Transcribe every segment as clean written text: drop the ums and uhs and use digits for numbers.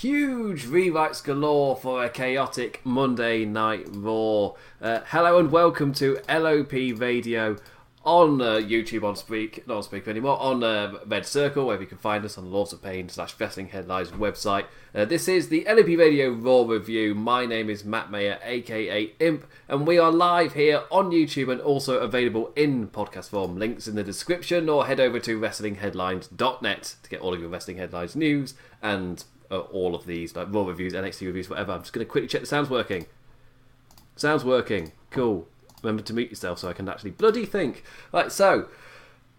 Huge rewrites galore for a chaotic Monday Night Raw. Hello and welcome to LOP Radio on YouTube, on Red Circle, where you can find us on lordsofpain.com/wrestlingheadlines website. This is the LOP Radio Raw Review. My name is Matt Mayer, aka Imp, and we are live here on YouTube and also available in podcast form. Links in the description, or head over to wrestlingheadlines.net to get all of your wrestling headlines news and all of these, like Raw reviews, NXT reviews, whatever. I'm just going to quickly check the sound's working. Sound's working. Cool. Remember to mute yourself so I can actually bloody think. Right, so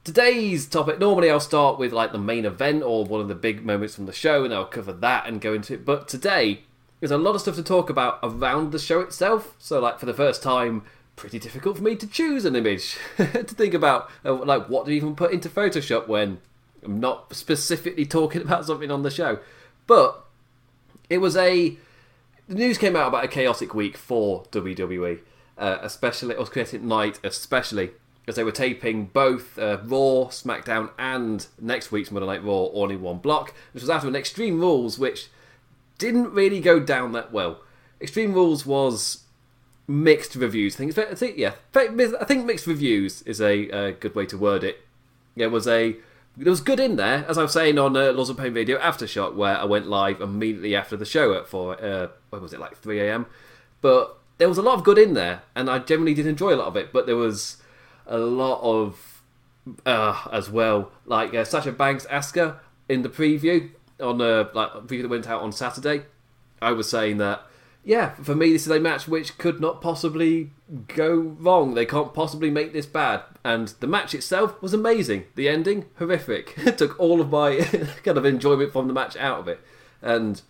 today's topic, normally I'll start with like the main event or one of the big moments from the show, and I'll cover that and go into it. But today, there's a lot of stuff to talk about around the show itself. So like for the first time, pretty difficult for me to choose an image to think about, like what to even put into Photoshop when I'm not specifically talking about something on the show. But it was the news came out about a chaotic week for WWE, especially, or chaotic night, especially as they were taping both Raw, SmackDown, and next week's Monday Night Raw all in one block. This was after an Extreme Rules, which didn't really go down that well. Extreme Rules was mixed reviews. I think mixed reviews is a good way to word it. There was good in there, as I was saying on Laws of Pain Video Aftershock, where I went live immediately after the show at 3am. But there was a lot of good in there, and I generally did enjoy a lot of it. But there was a lot of, as well, like Sasha Banks, Asuka in the preview, that went out on Saturday. I was saying that, yeah, for me this is a match which could not possibly go wrong. They can't possibly make this bad. And the match itself was amazing. The ending, horrific. It took all of my kind of enjoyment from the match out of it. And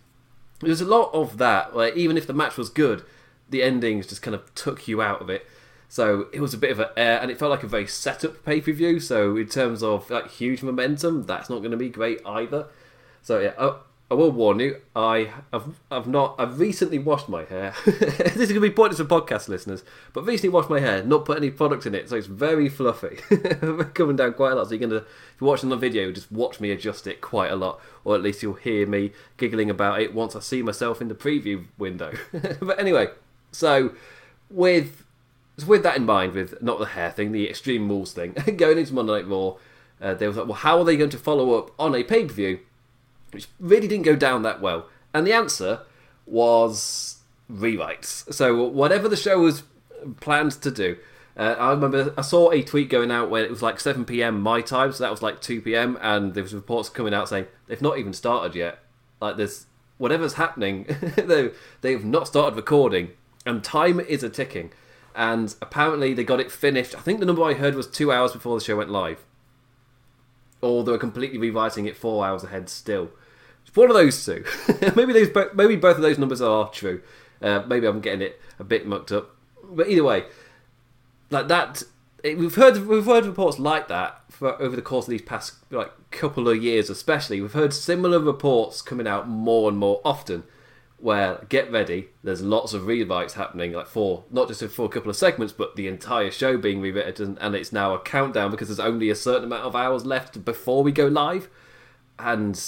there's a lot of that. Like, even if the match was good, the endings just kind of took you out of it. So it was a bit of an air, and it felt like a very set-up pay-per-view. So in terms of like huge momentum, that's not going to be great either. So yeah, I will warn you, I've recently washed my hair. This is going to be pointless for podcast listeners, but recently washed my hair, not put any product in it, so it's very fluffy. Coming down quite a lot, so if you're watching the video, just watch me adjust it quite a lot, or at least you'll hear me giggling about it once I see myself in the preview window. But anyway, so with that in mind, with not the hair thing, the Extreme Rules thing, going into Monday Night Raw, they was like, well, how are they going to follow up on a pay-per-view which really didn't go down that well? And the answer was rewrites. So whatever the show was planned to do, I remember I saw a tweet going out where it was like 7pm my time, so that was like 2pm, and there was reports coming out saying, they've not even started yet. Like, there's whatever's happening, they've not started recording, and time is a-ticking. And apparently they got it finished, I think the number I heard was 2 hours before the show went live. Or they were completely rewriting it 4 hours ahead still. One of those two. Maybe both of those numbers are true. Maybe I'm getting it a bit mucked up. But either way, like that, we've heard reports like that over the course of these past like couple of years, especially. We've heard similar reports coming out more and more often, where get ready, there's lots of rewrites happening, like not just for a couple of segments, but the entire show being rewritten, and it's now a countdown because there's only a certain amount of hours left before we go live. And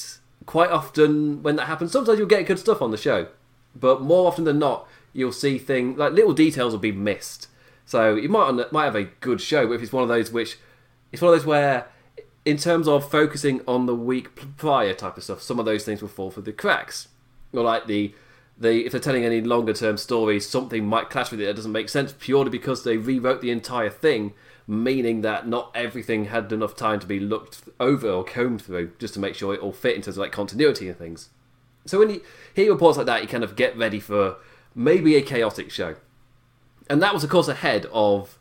quite often when that happens, sometimes you'll get good stuff on the show, but more often than not, you'll see things like little details will be missed. So you might have a good show, but if it's one of those where in terms of focusing on the week prior type of stuff, some of those things will fall through the cracks. Or like if they're telling any longer term stories, something might clash with it that doesn't make sense purely because they rewrote the entire thing, meaning that not everything had enough time to be looked over or combed through just to make sure it all fit in terms of like continuity and things. So when you hear reports like that, you kind of get ready for maybe a chaotic show. And that was of course ahead of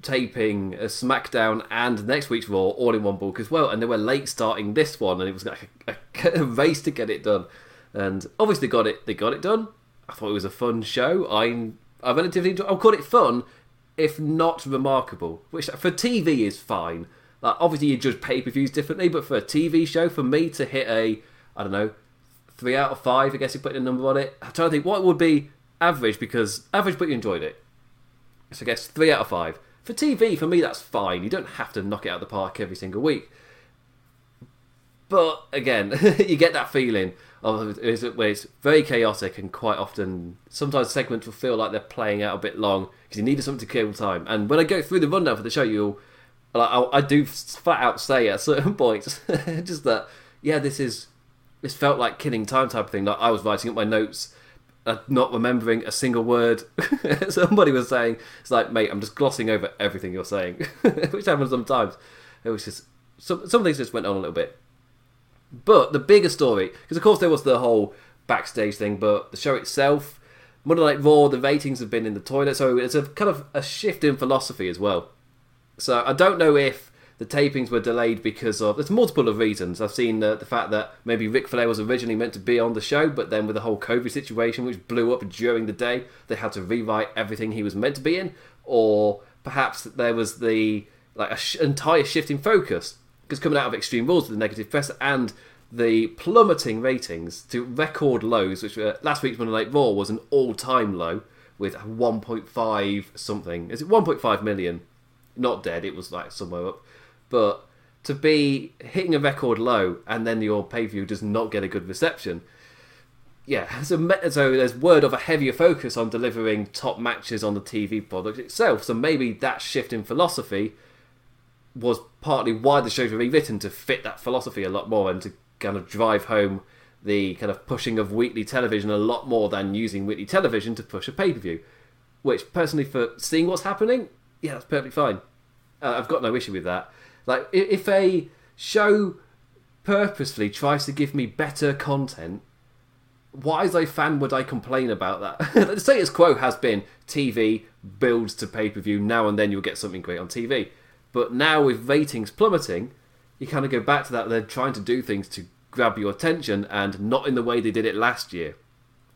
taping a SmackDown and next week's Raw all in one bulk as well, and they were late starting this one, and it was like a race to get it done. And obviously they got it done. I thought it was a fun show. I relatively enjoyed. I'll call it fun, if not remarkable, which for TV is fine. Like, obviously you judge pay-per-views differently, but for a TV show, for me to hit a, 3 out of 5, I guess you put a number on it. I'm trying to think what would be average, because average but you enjoyed it. So I guess 3 out of 5. For TV, for me, that's fine. You don't have to knock it out of the park every single week. But again, you get that feeling It's very chaotic and quite often, sometimes segments will feel like they're playing out a bit long because you needed something to kill time. And when I go through the rundown for the show, I do flat out say at certain points just that, yeah, this felt like killing time type of thing. Like I was writing up my notes, not remembering a single word. Somebody was saying, it's like, mate, I'm just glossing over everything you're saying, which happens sometimes. It was just, some things just went on a little bit. But the bigger story, because of course there was the whole backstage thing, but the show itself, Monday Night Raw, the ratings have been in the toilet, so it's a kind of a shift in philosophy as well. So I don't know if the tapings were delayed because of, there's multiple of reasons. I've seen the fact that maybe Ric Flair was originally meant to be on the show, but then with the whole COVID situation, which blew up during the day, they had to rewrite everything he was meant to be in, or perhaps there was entire shift in focus. Because coming out of Extreme Rules with the negative press and the plummeting ratings to record lows, which were, last week's Monday Night Raw was an all-time low with 1.5 something. Is it 1.5 million? Not dead, it was like somewhere up. But to be hitting a record low and then your pay-per-view does not get a good reception. Yeah, so there's word of a heavier focus on delivering top matches on the TV product itself. So maybe that shift in philosophy was partly why the shows were rewritten to fit that philosophy a lot more and to kind of drive home the kind of pushing of weekly television a lot more than using weekly television to push a pay-per-view, which personally for seeing what's happening, yeah, that's perfectly fine. I've got no issue with that. Like, if a show purposely tries to give me better content, why as a fan would I complain about that? The status quo has been TV builds to pay-per-view, now and then you'll get something great on TV. But now with ratings plummeting, you kind of go back to that. They're trying to do things to grab your attention and not in the way they did it last year.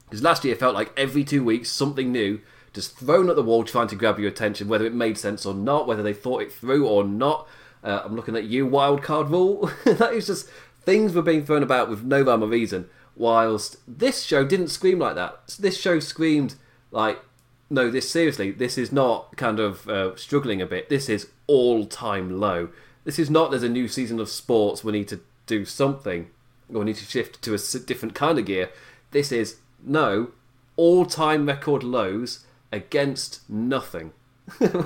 Because last year it felt like every 2 weeks something new just thrown at the wall trying to grab your attention, whether it made sense or not, whether they thought it through or not. I'm looking at you, wildcard rule. That is just, things were being thrown about with no rhyme or reason, whilst this show didn't scream like that. This show screamed like, no, this is not kind of struggling a bit. This is all-time low. This is not, there's a new season of sports, we need to do something, or we need to shift to a different kind of gear. This is, no, all-time record lows against nothing,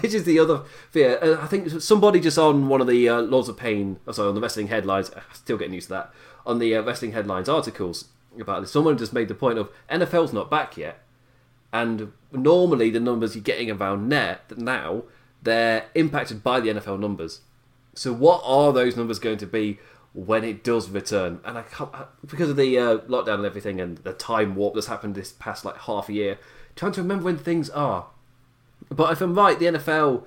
which is the other fear. I think somebody just on one of the Lords of Pain, on the Wrestling Headlines, still getting used to that, on the Wrestling Headlines articles about this, someone just made the point of, NFL's not back yet. And normally the numbers you're getting around now, they're impacted by the NFL numbers. So what are those numbers going to be when it does return? And because of the lockdown and everything and the time warp that's happened this past like half a year, I'm trying to remember when things are. But if I'm right, the NFL,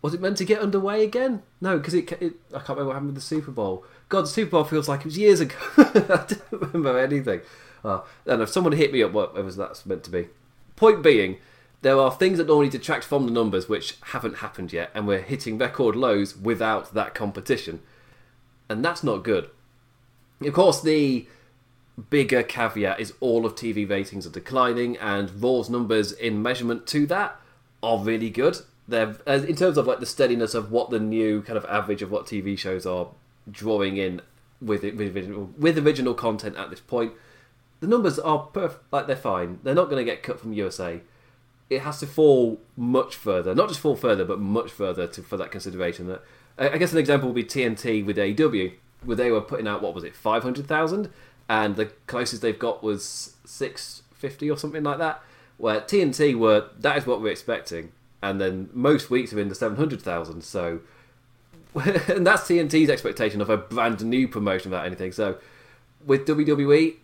was it meant to get underway again? No, because I can't remember what happened with the Super Bowl. God, the Super Bowl feels like it was years ago. I don't remember anything. And if someone hit me up, what was that meant to be? Point being, there are things that normally detract from the numbers which haven't happened yet, and we're hitting record lows without that competition. And that's not good. Of course, the bigger caveat is all of TV ratings are declining, and Raw's numbers in measurement to that are really good. They're, in terms of like the steadiness of what the new kind of average of what TV shows are drawing in with original content at this point, the numbers are they're fine. They're not going to get cut from USA. It has to fall much further. Not just fall further, but much further for that consideration. That I guess an example would be TNT with AEW, where they were putting out, 500,000? And the closest they've got was 650 or something like that, where TNT were, that is what we're expecting. And then most weeks are in the 700,000. So, and that's TNT's expectation of a brand new promotion without anything. So with WWE,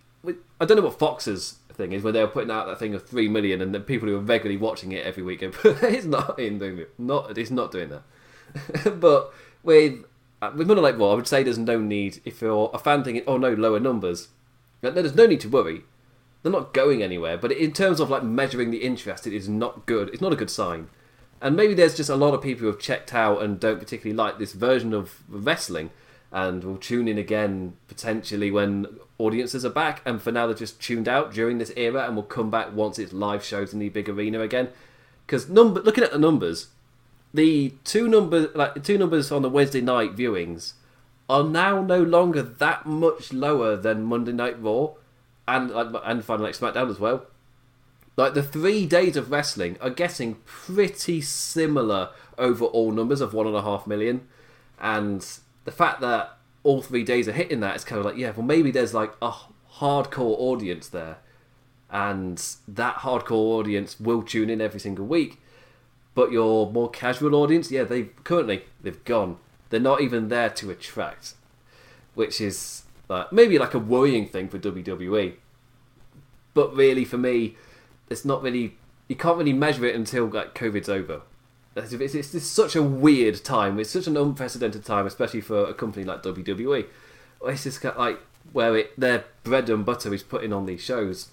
I don't know what Fox's thing is, where they were putting out that thing of 3 million and the people who are regularly watching it every weekend. It's not doing that. But with Monday Night Raw, I would say there's no need, if you're a fan thinking, oh no, lower numbers, there's no need to worry. They're not going anywhere. But in terms of like measuring the interest, it is not good. It's not a good sign. And maybe there's just a lot of people who have checked out and don't particularly like this version of wrestling, and will tune in again potentially when audiences are back, and for now they're just tuned out during this era and will come back once it's live shows in the big arena again. Because looking at the numbers, the two numbers on the Wednesday night viewings are now no longer that much lower than Monday Night Raw, and Friday Night SmackDown as well. Like, the 3 days of wrestling are getting pretty similar overall numbers of 1.5 million, and the fact that all 3 days are hitting that is kind of like, yeah, well, maybe there's like a hardcore audience there, and that hardcore audience will tune in every single week. But your more casual audience, yeah, they've gone. They're not even there to attract, which is maybe like a worrying thing for WWE. But really, for me, it's not really, you can't really measure it until like COVID's over. It's just such a weird time. It's such an unprecedented time, especially for a company like WWE. It's just kind of like where their bread and butter is putting on these shows,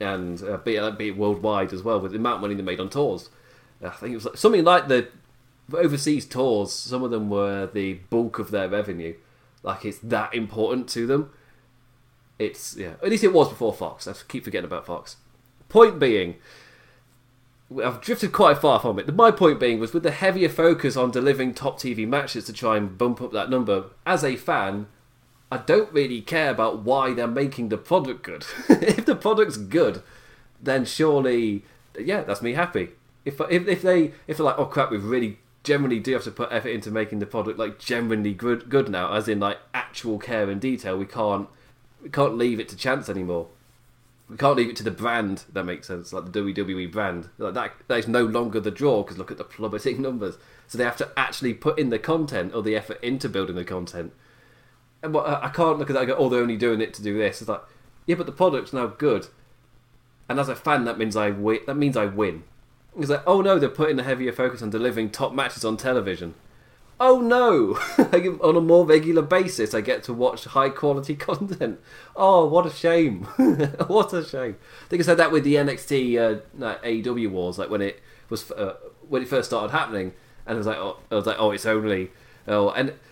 and be it worldwide as well, with the amount of money they made on tours. I think it was something like the overseas tours. Some of them were the bulk of their revenue. Like, it's that important to them. It's, yeah. At least it was before Fox. I keep forgetting about Fox. Point being, I've drifted quite far from it. My point being was, with the heavier focus on delivering top TV matches to try and bump up that number, as a fan, I don't really care about why they're making the product good. If the product's good, then surely, yeah, that's me happy. If they're like, oh crap, we really generally do have to put effort into making the product like genuinely good now, as in like actual care and detail, we can't leave it to chance anymore. We can't leave it to the brand, that makes sense, like the WWE brand. Like that is no longer the draw, because look at the plummeting numbers. So they have to actually put in the content, or the effort into building the content. And I can't look at that and go, oh, they're only doing it to do this. It's like, yeah, but the product's now good. And as a fan, that means I win. It's like, oh no, they're putting a heavier focus on delivering top matches on television. Oh no! On a more regular basis, I get to watch high quality content. Oh, what a shame. What a shame. I think I said that with the NXT AEW wars, like when it first started happening, and I was like, and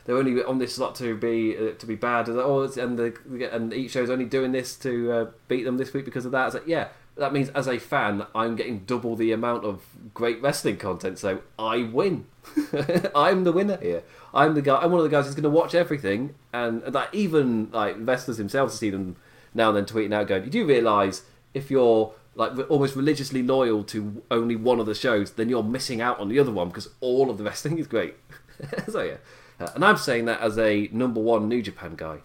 they're only on this slot to be bad. Like, and each show's only doing this to beat them this week because of that. It's like, yeah, that means as a fan, I'm getting double the amount of great wrestling content, so I win. I'm the winner here. I'm the guy. I'm one of the guys who's going to watch everything, and that even like wrestlers themselves, see them now and then tweeting out going, "You do realise if you're like almost religiously loyal to only one of the shows, then you're missing out on the other one because all of the wrestling is great." So yeah, and I'm saying that as a number one New Japan guy.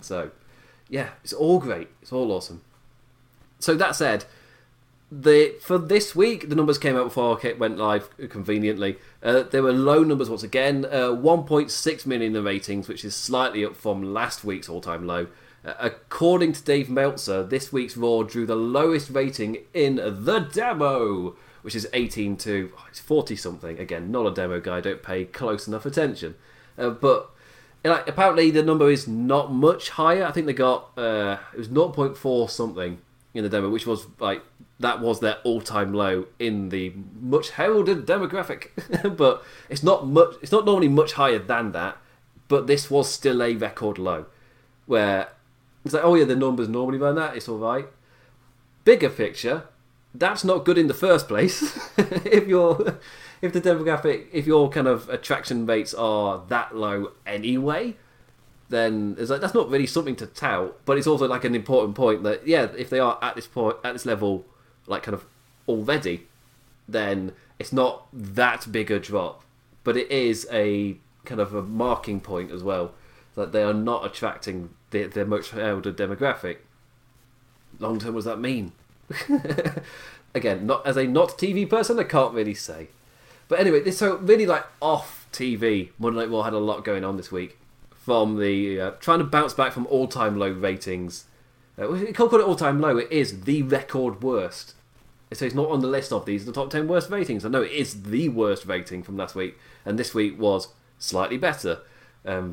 So yeah, it's all great. It's all awesome. So that said, for this week, the numbers came out before it went live, conveniently. There were low numbers once again. 1.6 million in the ratings, which is slightly up from last week's all-time low. According to Dave Meltzer, this week's Raw drew the lowest rating in the demo, which is 18 to 40-something. Again, not a demo guy, don't pay close enough attention. But apparently the number is not much higher. I think they got, it was 0.4-something. in the demo, which was like, that was their all-time low in the much heralded demographic. But it's not normally much higher than that, but this was still a record low, where it's like, oh yeah, the numbers normally run that, it's all right. Bigger picture, that's not good in the first place. If your kind of attraction rates are that low anyway, then it's like, that's not really something to tout. But it's also like an important point that, yeah, if they are at this level, like kind of already, then it's not that big a drop. But it is a kind of a marking point as well, that they are not attracting the much older demographic. Long term, what does that mean? Again, not TV person, I can't really say. But anyway, so really like off TV, Monday Night Raw had a lot going on this week. From the trying to bounce back from all-time low ratings. You can't call it all-time low. It is the record worst. So it's not on the list of these the top 10 worst ratings. I know it is the worst rating from last week, and this week was slightly better. Yeah,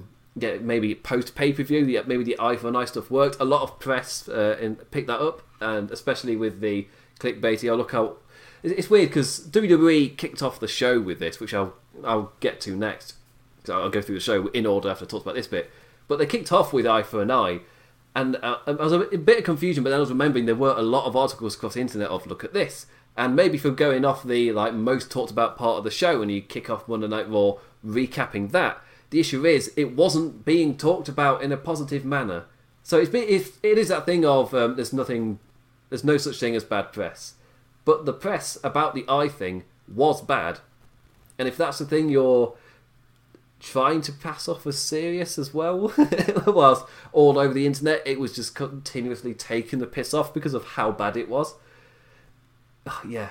maybe post pay-per-view. Yeah, maybe the eye for nice stuff worked. A lot of press picked that up, and especially with the clickbaity. Oh, look out! It's weird because WWE kicked off the show with this, which I'll get to next. So I'll go through the show in order after I talk about this bit. But they kicked off with Eye for an Eye. And I was a bit of confusion, but then I was remembering there were a lot of articles across the internet of, look at this. And maybe from going off the like most talked about part of the show, and you kick off Monday Night Raw recapping that. The issue is, it wasn't being talked about in a positive manner. So it is that thing of there's no such thing as bad press, but the press about the eye thing was bad, and if that's the thing you're trying to pass off as serious as well, whilst all over the internet it was just continuously taking the piss off because of how bad it was. Oh, yeah.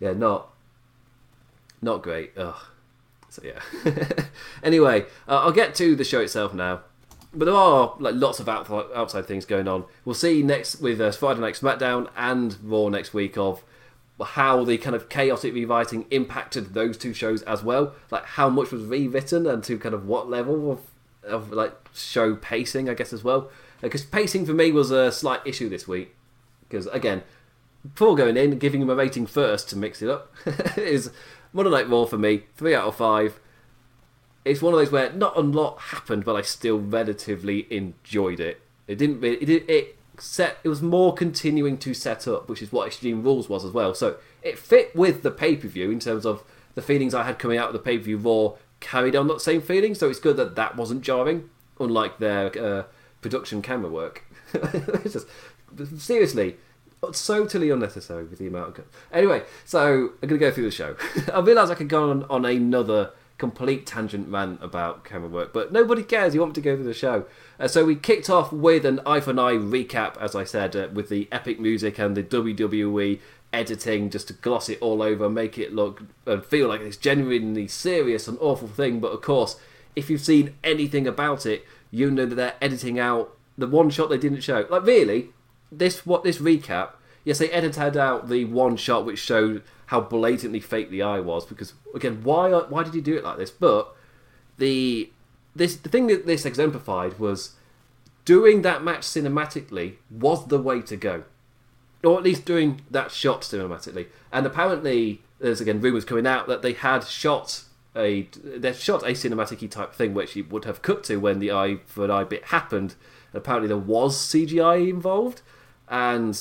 Yeah, not great. Ugh. So yeah. Anyway, I'll get to the show itself now. But there are lots of outside things going on. We'll see next with Friday Night SmackDown and Raw next week of how the kind of chaotic rewriting impacted those two shows as well. Like how much was rewritten and to kind of what level of like show pacing, I guess, as well. Because pacing for me was a slight issue this week. Because again, before going in, giving him a rating first to mix it up is Monday Night Raw for me, 3 out of 5. It's one of those where not a lot happened, but I still relatively enjoyed it. It didn't really, it was more continuing to set up, which is what Extreme Rules was as well. So it fit with the pay-per-view in terms of the feelings I had coming out of the pay-per-view. Raw carried on that same feeling, so it's good that that wasn't jarring, unlike their production camera work. It's just, seriously, totally unnecessary with the amount of... Anyway, so I'm going to go through the show. I realised I could go on another complete tangent rant about camera work, but nobody cares. You want me to go through the show. So we kicked off with an eye for an eye recap, as I said, with the epic music and the WWE editing just to gloss it all over, make it look and feel like it's genuinely serious and awful thing. But of course, if you've seen anything about it, you know that they're editing out the one shot they didn't show. Like really, this recap, yes, they edited out the one shot which showed how blatantly fake the eye was, because again, why did he do it like this? But the thing that this exemplified was doing that match cinematically was the way to go, or at least doing that shot cinematically. And apparently, there's again rumours coming out that they shot a cinematic-y type thing, which it would have cut to when the eye for an eye bit happened. And apparently, there was CGI involved, and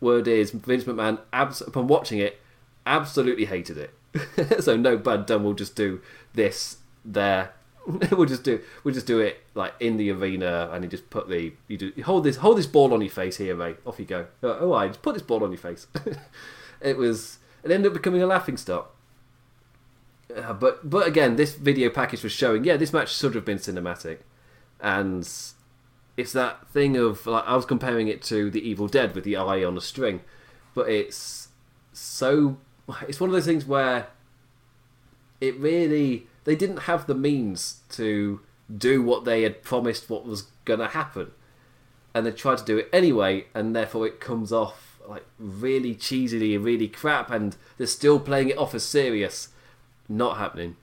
word is Vince McMahon, upon watching it, absolutely hated it. So no, bad done, we'll just do this there. we'll just do it like in the arena, and you just put hold this ball on your face here, mate. Off you go. Oh, I just put this ball on your face. It ended up becoming a laughing stock. But again, this video package was showing, yeah, this match should have been cinematic, and it's that thing of like I was comparing it to the Evil Dead with the eye on a string, but it's one of those things where it really... They didn't have the means to do what they had promised what was going to happen. And they tried to do it anyway, and therefore it comes off like really cheesily and really crap, and they're still playing it off as serious. Not happening.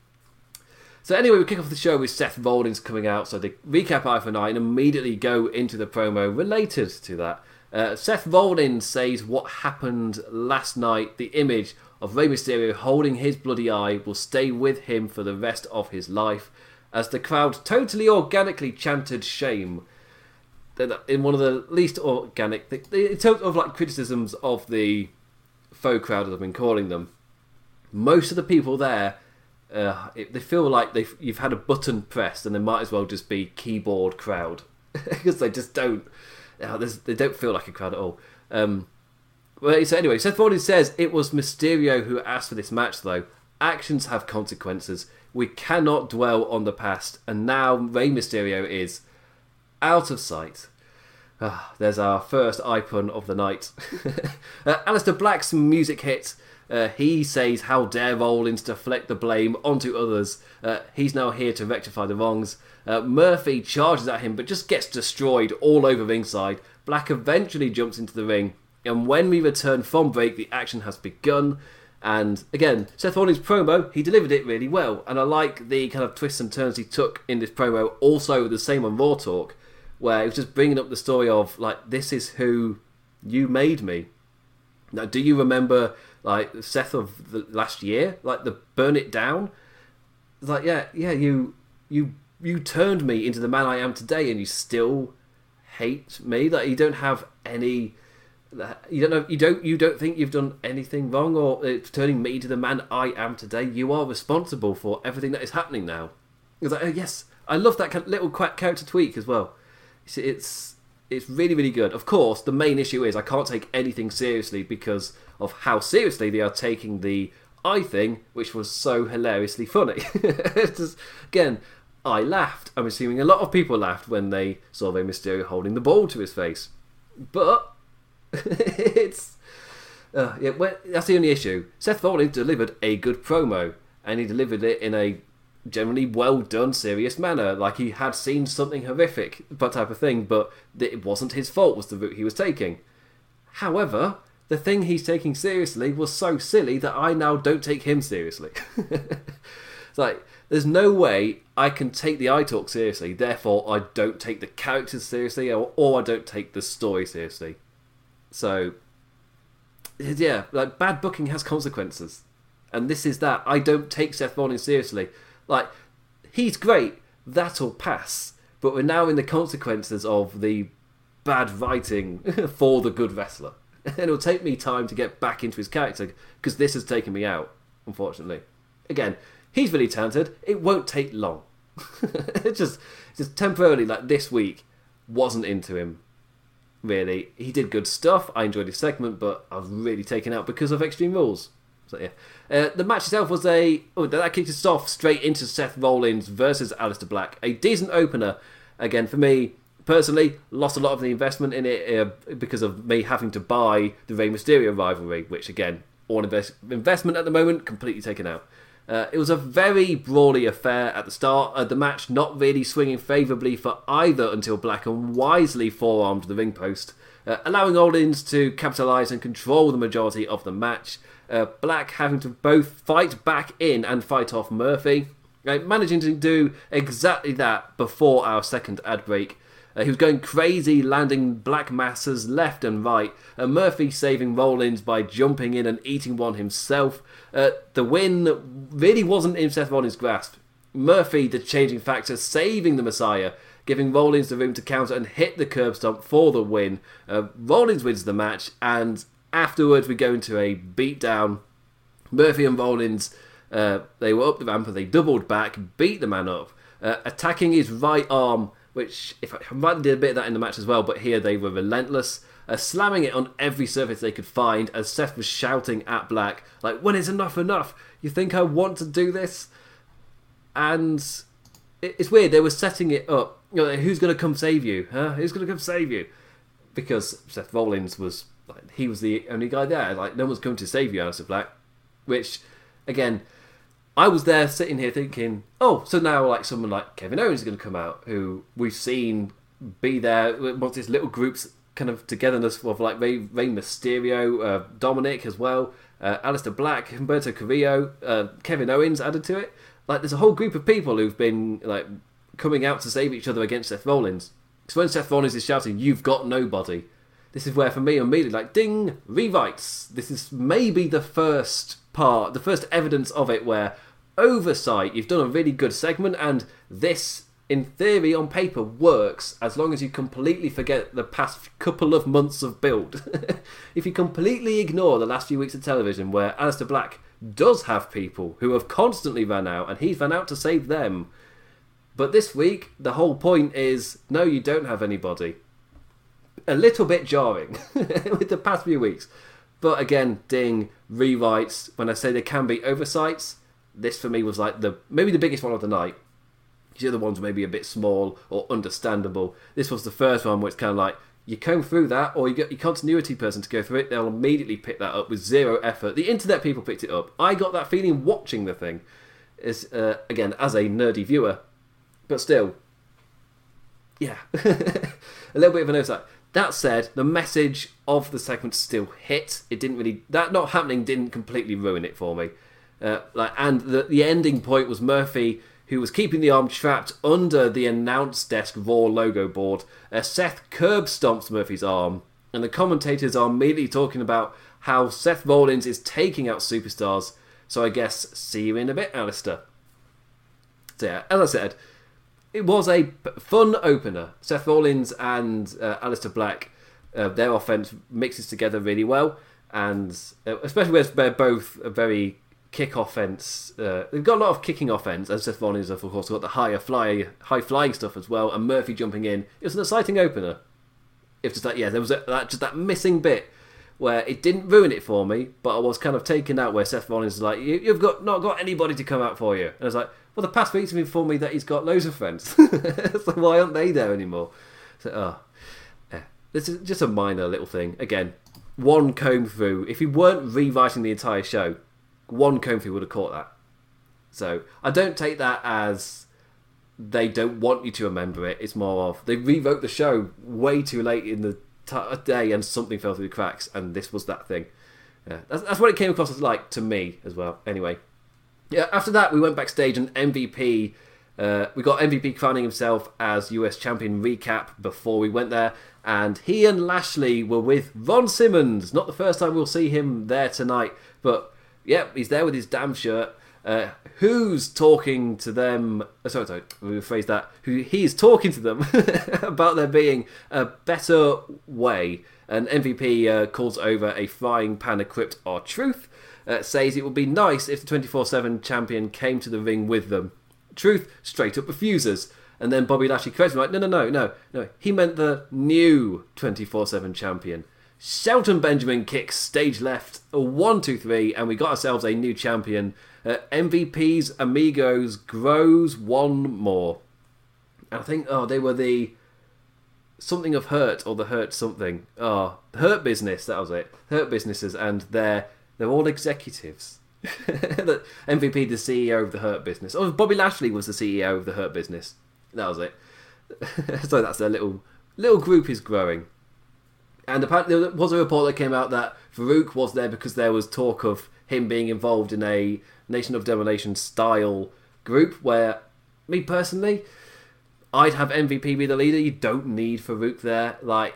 So anyway, we kick off the show with Seth Rollins coming out. So they recap Eye for an Eye and immediately go into the promo related to that. Seth Rollins says what happened last night, the image of Rey Mysterio holding his bloody eye will stay with him for the rest of his life, as the crowd totally organically chanted shame. In one of the least organic, in terms of like criticisms of the faux crowd, as I've been calling them, most of the people there, they feel like you've had a button pressed and they might as well just be keyboard crowd, because they just don't... they don't feel like a crowd at all. So anyway, Seth Rollins says it was Mysterio who asked for this match, though. Actions have consequences. We cannot dwell on the past. And now Rey Mysterio is out of sight. There's our first icon of the night. Aleister Black's music hit. He says, how dare Rollins deflect the blame onto others. He's now here to rectify the wrongs. Murphy charges at him, but just gets destroyed all over ringside. Black eventually jumps into the ring. And when we return from break, the action has begun. And again, Seth Rollins' promo, he delivered it really well. And I like the kind of twists and turns he took in this promo. Also the same on Raw Talk, where it was just bringing up the story of, like, this is who you made me. Now, do you remember... like Seth of the last year, like the burn it down. It's like, yeah, you turned me into the man I am today, and you still hate me. Like you don't think you've done anything wrong, or it's turning me to the man I am today. You are responsible for everything that is happening now. It's like, oh yes, I love that little character tweak as well. It's really, really good. Of course, the main issue is I can't take anything seriously because of how seriously they are taking the eye thing, which was so hilariously funny. Just, again, I laughed. I'm assuming a lot of people laughed when they saw Rey Mysterio holding the ball to his face. But it's... that's the only issue. Seth Rollins delivered a good promo, and he delivered it in a generally well-done, serious manner, like he had seen something horrific, that type of thing, but it wasn't his fault, was the route he was taking. However, the thing he's taking seriously was so silly that I now don't take him seriously. It's like, there's no way I can take the eye talk seriously, therefore I don't take the characters seriously, or I don't take the story seriously. So... yeah, like, bad booking has consequences. And this is that. I don't take Seth Rollins seriously. Like, he's great. That'll pass. But we're now in the consequences of the bad writing for the good wrestler. And it'll take me time to get back into his character because this has taken me out, unfortunately. Again, he's really talented. It won't take long. Just temporarily, like this week, wasn't into him. Really, he did good stuff. I enjoyed his segment, but I was really taken out because of Extreme Rules. So yeah, the match itself was that kicked us off straight into Seth Rollins versus Aleister Black. A decent opener. Again, for me personally, lost a lot of the investment in it because of me having to buy the Rey Mysterio rivalry, which again, all investment at the moment completely taken out. It was a very brawly affair at the start. The match not really swinging favourably for either until Black unwisely forearmed the ring post, allowing Rollins to capitalise and control the majority of the match. Black having to both fight back in and fight off Murphy, managing to do exactly that before our second ad break. He was going crazy, landing black masses left and right. Murphy saving Rollins by jumping in and eating one himself. The win really wasn't in Seth Rollins' grasp. Murphy, the changing factor, saving the Messiah, giving Rollins the room to counter and hit the curb stomp for the win. Rollins wins the match, and afterwards we go into a beatdown. Murphy and Rollins, they were up the ramp and they doubled back, beat the man up, attacking his right arm, which, if I might did a bit of that in the match as well, but here they were relentless, slamming it on every surface they could find as Seth was shouting at Black, like, "When is enough enough? You think I want to do this?" And it's weird, they were setting it up. You know, like, who's going to come save you? Huh? Who's going to come save you? Because Seth Rollins was, like, he was the only guy there. Like, no one's coming to save you, Aleister Black. Which, again... I was there sitting here thinking, oh, so now like someone like Kevin Owens is going to come out, who we've seen be there once this little group's kind of togetherness of like Rey Mysterio, Dominic as well, Aleister Black, Humberto Carrillo, Kevin Owens added to it. Like, there's a whole group of people who've been like coming out to save each other against Seth Rollins. Because when Seth Rollins is shouting, "You've got nobody," this is where for me immediately like ding, rewrites. This is maybe the first part, the first evidence of it where oversight, you've done a really good segment, and this in theory on paper works as long as you completely forget the past couple of months of build. If you completely ignore the last few weeks of television where Aleister Black does have people who have constantly run out and he's run out to save them, but this week the whole point is no, you don't have anybody. A little bit jarring with the past few weeks. But again, ding, rewrites. When I say there can be oversights, this for me was like maybe the biggest one of the night. The other ones were maybe a bit small or understandable. This was the first one where it's kind of like, you comb through that, or you get your continuity person to go through it, they'll immediately pick that up with zero effort. The internet people picked it up. I got that feeling watching the thing, is again, as a nerdy viewer. But still, yeah, a little bit of an oversight. That said, the message of the segment still hit. It didn't really... that not happening didn't completely ruin it for me. And the ending point was Murphy, who was keeping the arm trapped under the announce desk Raw logo board. Seth curb stomps Murphy's arm, and the commentators are immediately talking about how Seth Rollins is taking out superstars. So I guess, see you in a bit, Aleister. So yeah, as I said... it was a fun opener. Seth Rollins and Aleister Black, their offense mixes together really well, and especially where they're both very kick offense. They've got a lot of kicking offense, as Seth Rollins have, of course, got the high flying stuff as well, and Murphy jumping in. It was an exciting opener. If just that, yeah, there was that missing bit where it didn't ruin it for me, but I was kind of taken out where Seth Rollins is like, you've not got anybody to come out for you, and I was like, well, the past weeks have informed me that he's got loads of friends, so why aren't they there anymore? So, this is just a minor little thing. Again, one comb through. If he weren't rewriting the entire show, one comb through would have caught that. So I don't take that as they don't want you to remember it. It's more of they rewrote the show way too late in the day and something fell through the cracks, and this was that thing. Yeah, that's what it came across as like to me as well. Anyway, yeah. After that, we went backstage and MVP. We got MVP crowning himself as US champion recap before we went there, and he and Lashley were with Ron Simmons. Not the first time we'll see him there tonight, but yeah, he's there with his damn shirt. Who's talking to them? Sorry, rephrase that. He's talking to them about there being a better way. And MVP calls over a frying pan equipped R-Truth, says it would be nice if the 24/7 champion came to the ring with them. Truth straight up refuses, and then Bobby Lashley corrects him like, no, he meant the new 24/7 champion. Shelton Benjamin kicks stage left, 1, 2, 3, and we got ourselves a new champion. MVP's amigos grows one more, and I think they were the something of Hurt, or the Hurt something, the Hurt Business, that was it, Hurt Businesses, and they're all executives. MVP, the CEO of the Hurt Business. Oh, Bobby Lashley was the CEO of the Hurt Business. That was it. So that's their little group is growing. And apparently there was a report that came out that Farouk was there because there was talk of him being involved in a Nation of Domination style group where, me personally, I'd have MVP be the leader. You don't need Farouk there. Like,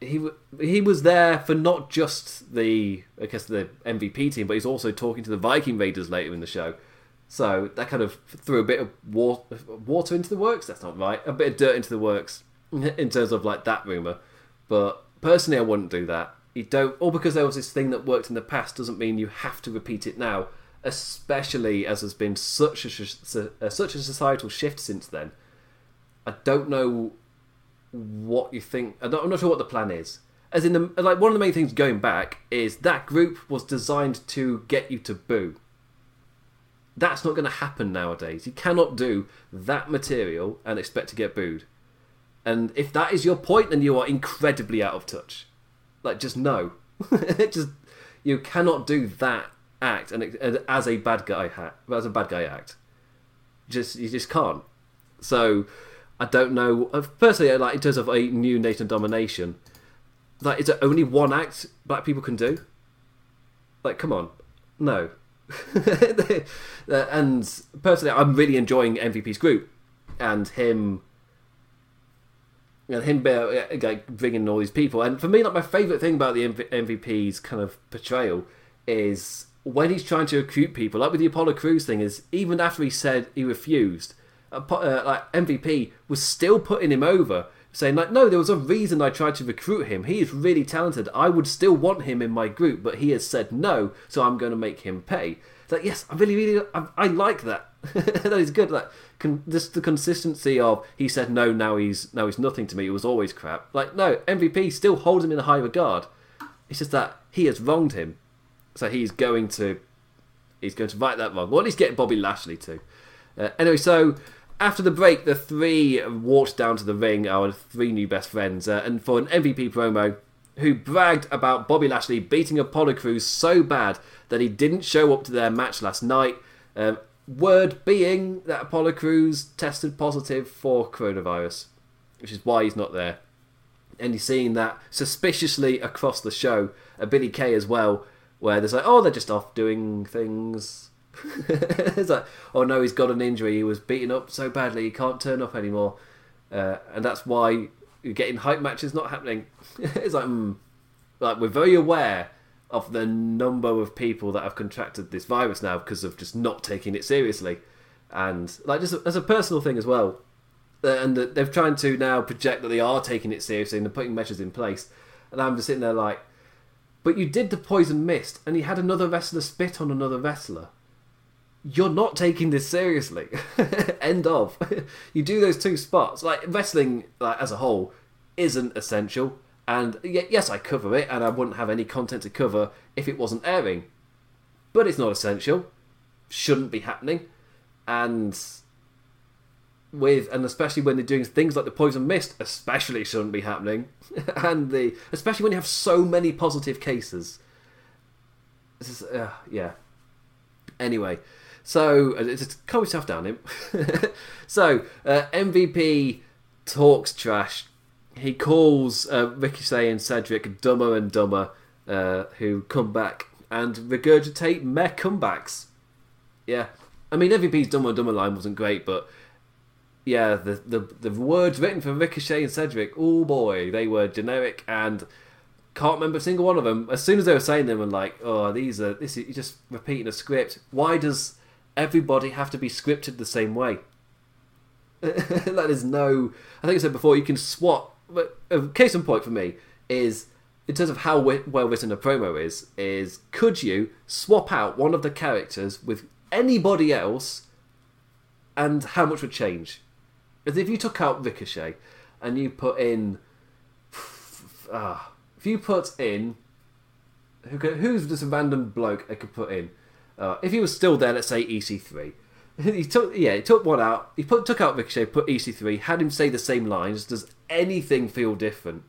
he was there for not just the MVP team, but he's also talking to the Viking Raiders later in the show. So that kind of threw a bit of water into the works. That's not right. A bit of dirt into the works in terms of like that rumor. But personally, I wouldn't do that. You don't, all because there was this thing that worked in the past doesn't mean you have to repeat it now. Especially as there's been such a societal shift since then. I don't know what you think. I'm not sure what the plan is, as in one of the main things going back is that group was designed to get you to boo. That's not going to happen nowadays. You cannot do that material and expect to get booed, and if that is your point, then you are incredibly out of touch. Like, just no. You cannot do that act and as a bad guy act. You just can't. So I don't know. Personally, like in terms of a new Nation of Domination, like, is there only one act black people can do? Like, come on, no. And personally, I'm really enjoying MVP's group and him like bringing all these people. And for me, like my favourite thing about the MVP's kind of portrayal is when he's trying to recruit people. Like with the Apollo Crews thing, is even after he said he refused. Like MVP was still putting him over, saying like, no, there was a reason I tried to recruit him. He is really talented. I would still want him in my group, but he has said no, so I'm going to make him pay. It's like, yes, I really like that. That is good. Like, just the consistency of he said no, now he's nothing to me. It was always crap. Like, no, MVP still holds him in high regard. It's just that he has wronged him, so he's going to right that wrong, or at least get Bobby Lashley to. Anyway, so. After the break, the three walked down to the ring, our three new best friends, and for an MVP promo, who bragged about Bobby Lashley beating Apollo Crews so bad that he didn't show up to their match last night. Word being that Apollo Crews tested positive for coronavirus, which is why he's not there. And you're seeing that suspiciously across the show, Billy Kay as well, where there's like, oh, they're just off doing things. It's like, oh no, he's got an injury, he was beaten up so badly he can't turn up anymore, and that's why you're getting hype matches not happening. It's like, like, we're very aware of the number of people that have contracted this virus now because of just not taking it seriously, and like just as a personal thing as well, and they're trying to now project that they are taking it seriously and they're putting measures in place, and I'm just sitting there like, but you did the poison mist and you had another wrestler spit on another wrestler. you're not taking this seriously. End of. You do those two spots. Like, wrestling, like, as a whole isn't essential. And yes, I cover it, and I wouldn't have any content to cover if it wasn't airing. But it's not essential. Shouldn't be happening. And with, and especially when they're doing things like the Poison Mist, especially shouldn't be happening. And the, especially when you have so many positive cases. This is, yeah. Anyway, so just calm yourself down, him. So MVP talks trash. He calls Ricochet and Cedric dumber and dumber, who come back and regurgitate meh comebacks. Yeah, I mean, MVP's dumber and dumber line wasn't great, but yeah, the words written for Ricochet and Cedric, oh boy, they were generic, and can't remember a single one of them. As soon as they were saying them, I'm like, oh, these are, this is, you're just repeating a script. Why does everybody have to be scripted the same way? That is no. I think I said before, you can swap. But a case in point for me is, in terms of how well written a promo is could you swap out one of the characters with anybody else, and how much would change? As if you took out Ricochet and you put in, if you put in, who's just a random bloke I could put in? If he was still there, let's say EC3. He took one out. He took out Ricochet, put EC3, had him say the same lines. Does anything feel different?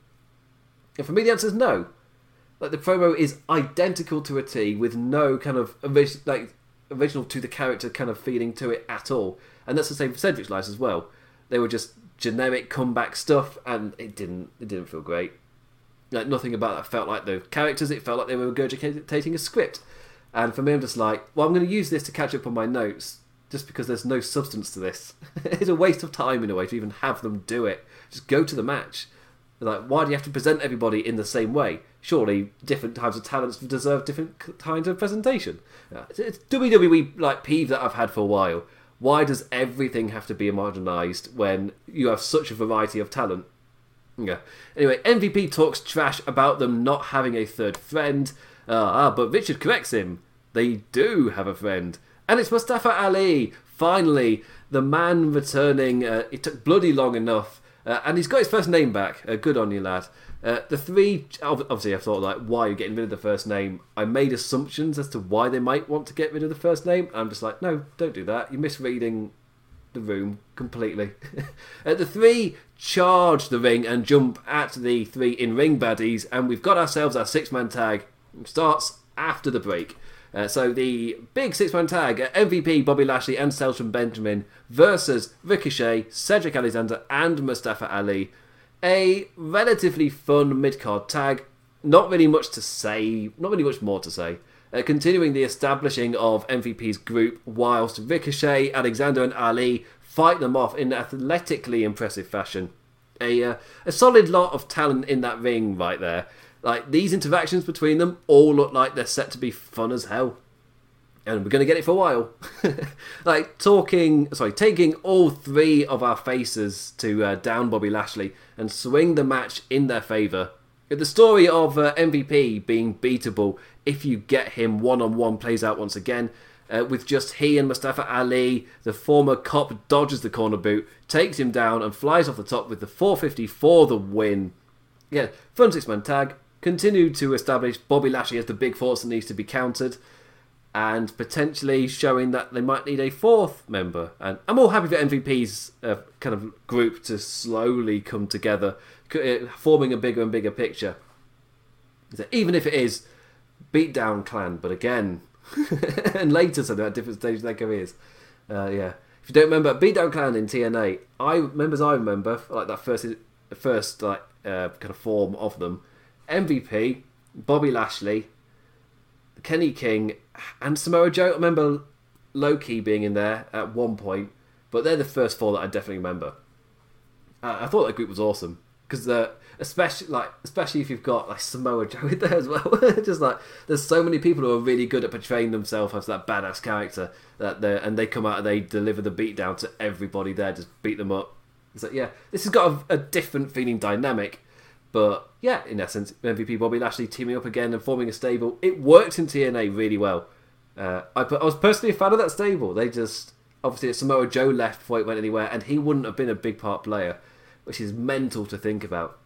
And for me, the answer is no. Like, the promo is identical to a T, with no kind of original to the character kind of feeling to it at all. And that's the same for Cedric's lines as well. They were just generic comeback stuff, and it didn't feel great. Like, nothing about that felt like the characters. It felt like they were regurgitating a script. And for me, I'm just like, well, I'm going to use this to catch up on my notes, just because there's no substance to this. It's a waste of time, in a way, to even have them do it. Just go to the match. Like, why do you have to present everybody in the same way? Surely different types of talents deserve different kinds of presentation. It's WWE, like, peeve that I've had for a while. Why does everything have to be homogenized when you have such a variety of talent? Yeah. Anyway, MVP talks trash about them not having a third friend. But Richard corrects him. They do have a friend. And it's Mustafa Ali. Finally, the man returning. It took bloody long enough. And he's got his first name back. Good on you, lad. The three... Obviously, I thought, like, why are you getting rid of the first name? I made assumptions as to why they might want to get rid of the first name. I'm just like, no, don't do that. You're misreading the room completely. The three charge the ring and jump at the three in-ring baddies, and we've got ourselves our six-man tag. It starts after the break. So the big six-man tag, MVP, Bobby Lashley and Shelton Benjamin versus Ricochet, Cedric Alexander and Mustafa Ali. A relatively fun mid-card tag. Not really much to say, not really much more to say. Continuing the establishing of MVP's group, whilst Ricochet, Alexander and Ali fight them off in athletically impressive fashion. A solid lot of talent in that ring right there. Like, these interactions between them all look like they're set to be fun as hell. And we're going to get it for a while. Like, taking all three of our faces to down Bobby Lashley and swing the match in their favour. The story of MVP being beatable if you get him one-on-one plays out once again, with just he and Mustafa Ali. The former cop dodges the corner boot, takes him down and flies off the top with the 450 for the win. Yeah, fun six-man tag. Continued to establish Bobby Lashley as the big force that needs to be countered, and potentially showing that they might need a fourth member. And I'm all happy for MVP's kind of group to slowly come together, forming a bigger and bigger picture. So even if it is Beatdown Clan, but again, and later, so they're at different stages of their careers. Yeah, if you don't remember, Beatdown Clan in TNA, I remember, like, that first like, kind of form of them, MVP, Bobby Lashley, Kenny King and Samoa Joe. I remember Loki being in there at one point, but they're the first four that I definitely remember. I thought that group was awesome, because especially if you've got, like, Samoa Joe in there as well. Just, like, there's so many people who are really good at portraying themselves as that badass character, and they come out and they deliver the beatdown to everybody there, just beat them up. So, yeah, this has got a different feeling dynamic, but yeah, in essence, MVP Bobby Lashley teaming up again and forming a stable. It worked in TNA really well. I was personally a fan of that stable. They just, obviously Samoa Joe left before it went anywhere, and he wouldn't have been a big part player, which is mental to think about.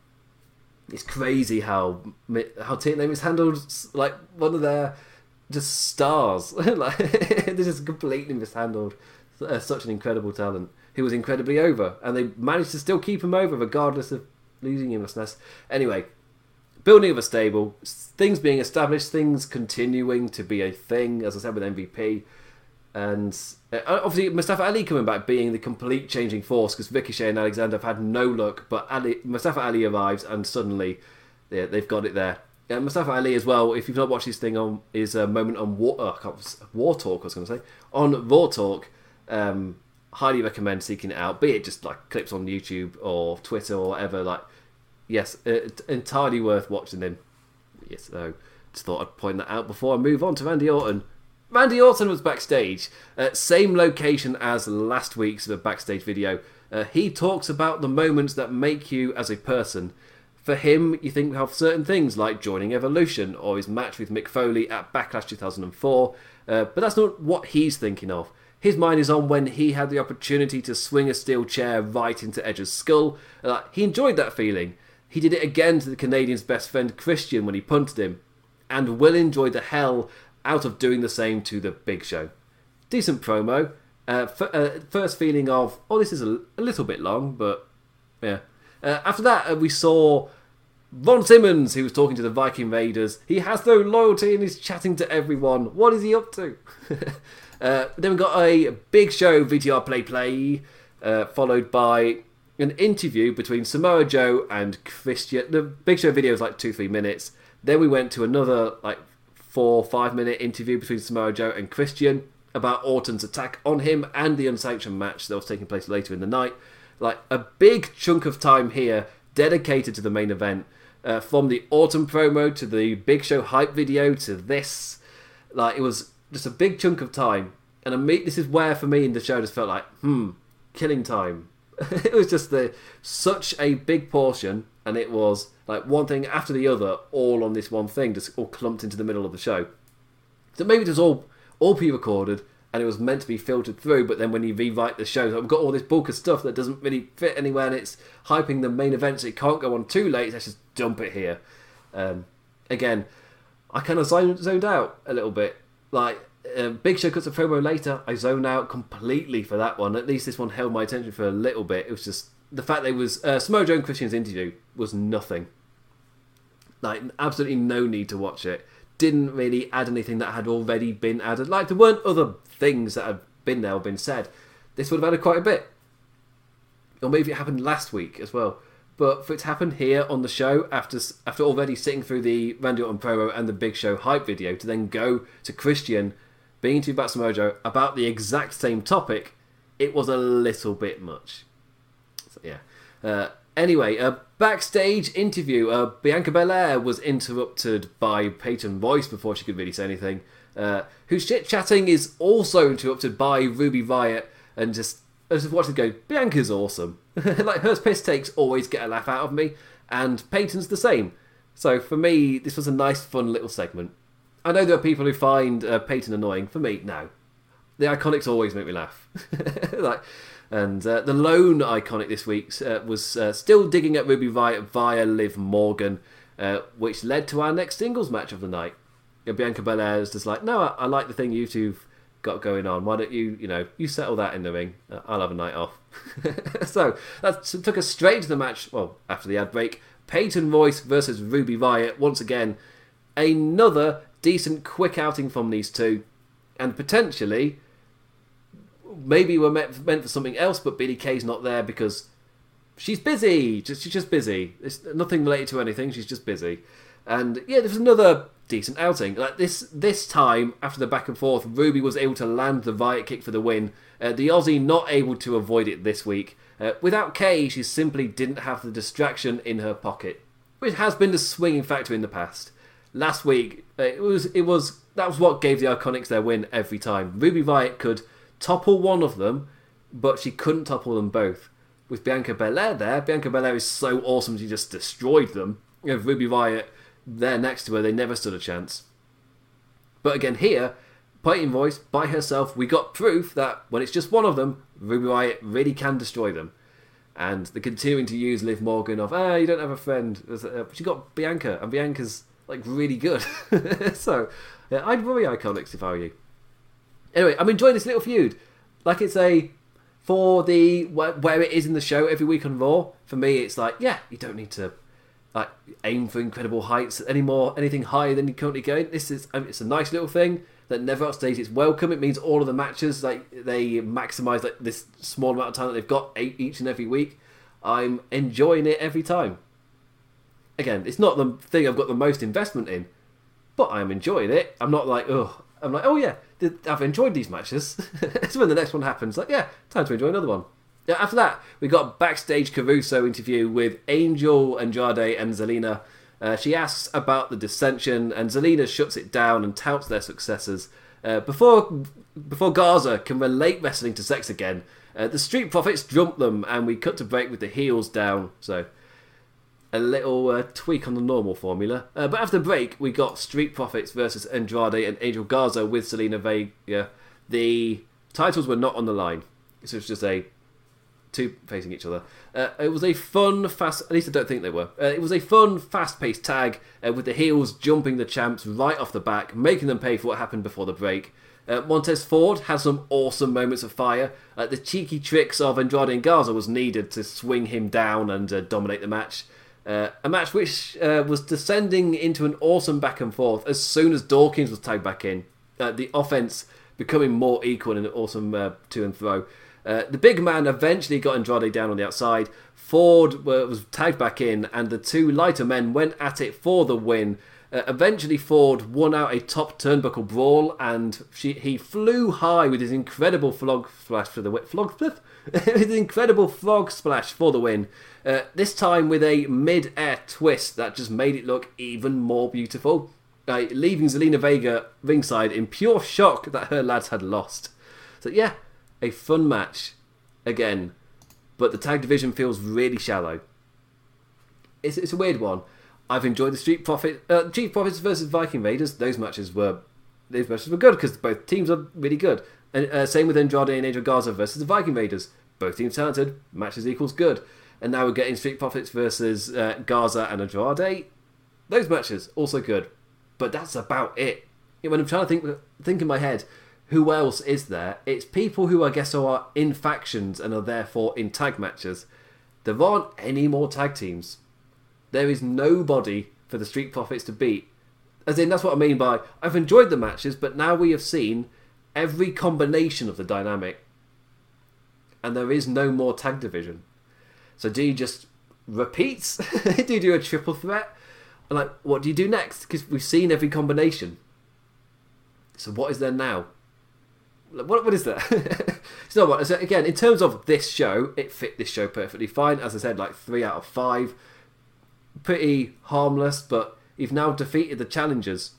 It's crazy how TNA is handled, like one of their just stars. Like, they're just completely mishandled such an incredible talent who was incredibly over, and they managed to still keep him over regardless of losing himlessness. Anyway, building of a stable, things being established, things continuing to be a thing, as I said with MVP, and obviously Mustafa Ali coming back being the complete changing force, because Ricochet and Alexander have had no luck, but Mustafa Ali arrives and suddenly they've got it there. And Mustafa Ali as well, if you've not watched his thing on his moment on Raw Talk, highly recommend seeking it out, be it just like clips on YouTube or Twitter or whatever. Like, yes, entirely worth watching him. Yes, so just thought I'd point that out before I move on to Randy Orton. Randy Orton was backstage, same location as last week's backstage video. He talks about the moments that make you as a person. For him, you think of certain things like joining Evolution or his match with Mick Foley at Backlash 2004, but that's not what he's thinking of. His mind is on when he had the opportunity to swing a steel chair right into Edge's skull. He enjoyed that feeling. He did it again to the Canadian's best friend Christian when he punted him, and will enjoy the hell out of doing the same to the Big Show. Decent promo. First feeling of, oh, this is a little bit long, but yeah. After that, we saw Ron Simmons, who was talking to the Viking Raiders. He has no loyalty and is chatting to everyone. What is he up to? Then we got a Big Show VTR play, followed by an interview between Samoa Joe and Christian. The Big Show video is like 2-3 minutes. Then we went to another like 4-5 minute interview between Samoa Joe and Christian about Orton's attack on him and the unsanctioned match that was taking place later in the night. Like a big chunk of time here dedicated to the main event, from the Orton promo to the Big Show hype video to this. Like, it was just a big chunk of time, and this is where for me in the show just felt like killing time. It was just such a big portion, and it was like one thing after the other, all on this one thing, just all clumped into the middle of the show. So maybe it was all pre-recorded, and it was meant to be filtered through, but then when you rewrite the show, I've got all this bulk of stuff that doesn't really fit anywhere, and it's hyping the main event, so it can't go on too late, so let's just dump it here. Again, I kind of zoned out a little bit. Like, Big Show cuts a promo later, I zoned out completely for that one. At least this one held my attention for a little bit. It was just, the fact that it was, Samoa Joe and Christian's interview was nothing. Like, absolutely no need to watch it. Didn't really add anything that had already been added. Like, there weren't other things that had been there or been said. This would have added quite a bit. Or maybe it happened last week as well. But for it to happen here on the show, after already sitting through the Randy Orton promo and the Big Show hype video, to then go to Christian being interviewed about Samoa Joe about the exact same topic, it was a little bit much. So, yeah. Anyway, a backstage interview. Bianca Belair was interrupted by Peyton Royce before she could really say anything. Whose chit-chatting is also interrupted by Ruby Riott, and just I was watching it go, Bianca's awesome. Like, her piss takes always get a laugh out of me, and Peyton's the same. So for me, this was a nice, fun little segment. I know there are people who find Peyton annoying. For me, no. The Iconics always make me laugh. And the lone Iconic this week was still digging at Ruby Riott via Liv Morgan, which led to our next singles match of the night. And Bianca Belair is just like, no, I like the thing you two've got going on. Why don't you settle that in the ring? I'll have a night off. So that took us straight to the match. Well, after the ad break, Peyton Royce versus Ruby Riott once again. Another decent quick outing from these two, and potentially. Maybe we're meant for something else, but Billie Kay's not there because she's busy. She's just busy. It's nothing related to anything. She's just busy. And yeah, there was another decent outing. Like this time, after the back and forth, Ruby was able to land the Riott kick for the win. The Aussie not able to avoid it this week. Without Kay, she simply didn't have the distraction in her pocket, which has been the swinging factor in the past. Last week, that was what gave the Iconics their win every time. Ruby Riott could topple one of them, but she couldn't topple them both. With Bianca Belair there, Bianca Belair is so awesome she just destroyed them. With Ruby Riott there next to her, they never stood a chance. But again here, Peyton Royce, by herself, we got proof that when it's just one of them, Ruby Riott really can destroy them. And they're continuing to use Liv Morgan of, you don't have a friend. But you got Bianca, and Bianca's, like, really good. So, yeah, I'd worry Iconics if I were you. Anyway, I'm enjoying this little feud. Like, it's a... For the... Where it is in the show every week on Raw, for me, it's like, yeah, you don't need to... Like, aim for incredible heights anymore, anything higher than you're currently going. It's a nice little thing that never outstays its welcome. It means all of the matches, like, they maximise like this small amount of time that they've got each and every week. I'm enjoying it every time. Again, it's not the thing I've got the most investment in, but I'm enjoying it. I'm not like, oh, I'm like, oh yeah, I've enjoyed these matches. It's when the next one happens. Like, yeah, time to enjoy another one. Now, after that, we got backstage Caruso interview with Angel, Andrade, and Zelina. She asks about the dissension, and Zelina shuts it down and touts their successors. Before Garza can relate wrestling to sex again, the Street Profits jump them, and we cut to break with the heels down. So, a little tweak on the normal formula. But after the break, we got Street Profits versus Andrade and Angel Garza with Zelina Vega. The titles were not on the line. So it's just a... two facing each other. It was a fun, fast... At least I don't think they were. It was a fun, fast-paced tag with the heels jumping the champs right off the back, making them pay for what happened before the break. Montez Ford had some awesome moments of fire. The cheeky tricks of Andrade and Garza was needed to swing him down and dominate the match. A match which was descending into an awesome back-and-forth as soon as Dawkins was tagged back in. The offense becoming more equal in an awesome to-and-fro. The big man eventually got Andrade down on the outside. Ford was tagged back in, and the two lighter men went at it for the win. Eventually, Ford won out a top turnbuckle brawl, and he flew high with his incredible frog splash for the win. His incredible frog splash for the win. This time with a mid-air twist that just made it look even more beautiful, leaving Zelina Vega ringside in pure shock that her lads had lost. So yeah. A fun match, again, but the tag division feels really shallow. It's a weird one. I've enjoyed the Street Profits versus Viking Raiders. Those matches were good because both teams are really good. And same with Andrade and Angel Garza versus the Viking Raiders. Both teams talented. Matches equals good. And now we're getting Street Profits versus Garza and Andrade. Those matches also good, but that's about it. When I'm trying to think in my head. Who else is there? It's people who I guess are in factions and are therefore in tag matches. There aren't any more tag teams. There is nobody for the Street Profits to beat. As in, that's what I mean by, I've enjoyed the matches, but now we have seen every combination of the dynamic. And there is no more tag division. So do you just repeat? Do you do a triple threat? And like, what do you do next? Because we've seen every combination. So what is there now? What is that? So what? So again, in terms of this show, it fit this show perfectly fine. As I said, like 3 out of 5, pretty harmless. But you've now defeated the challengers.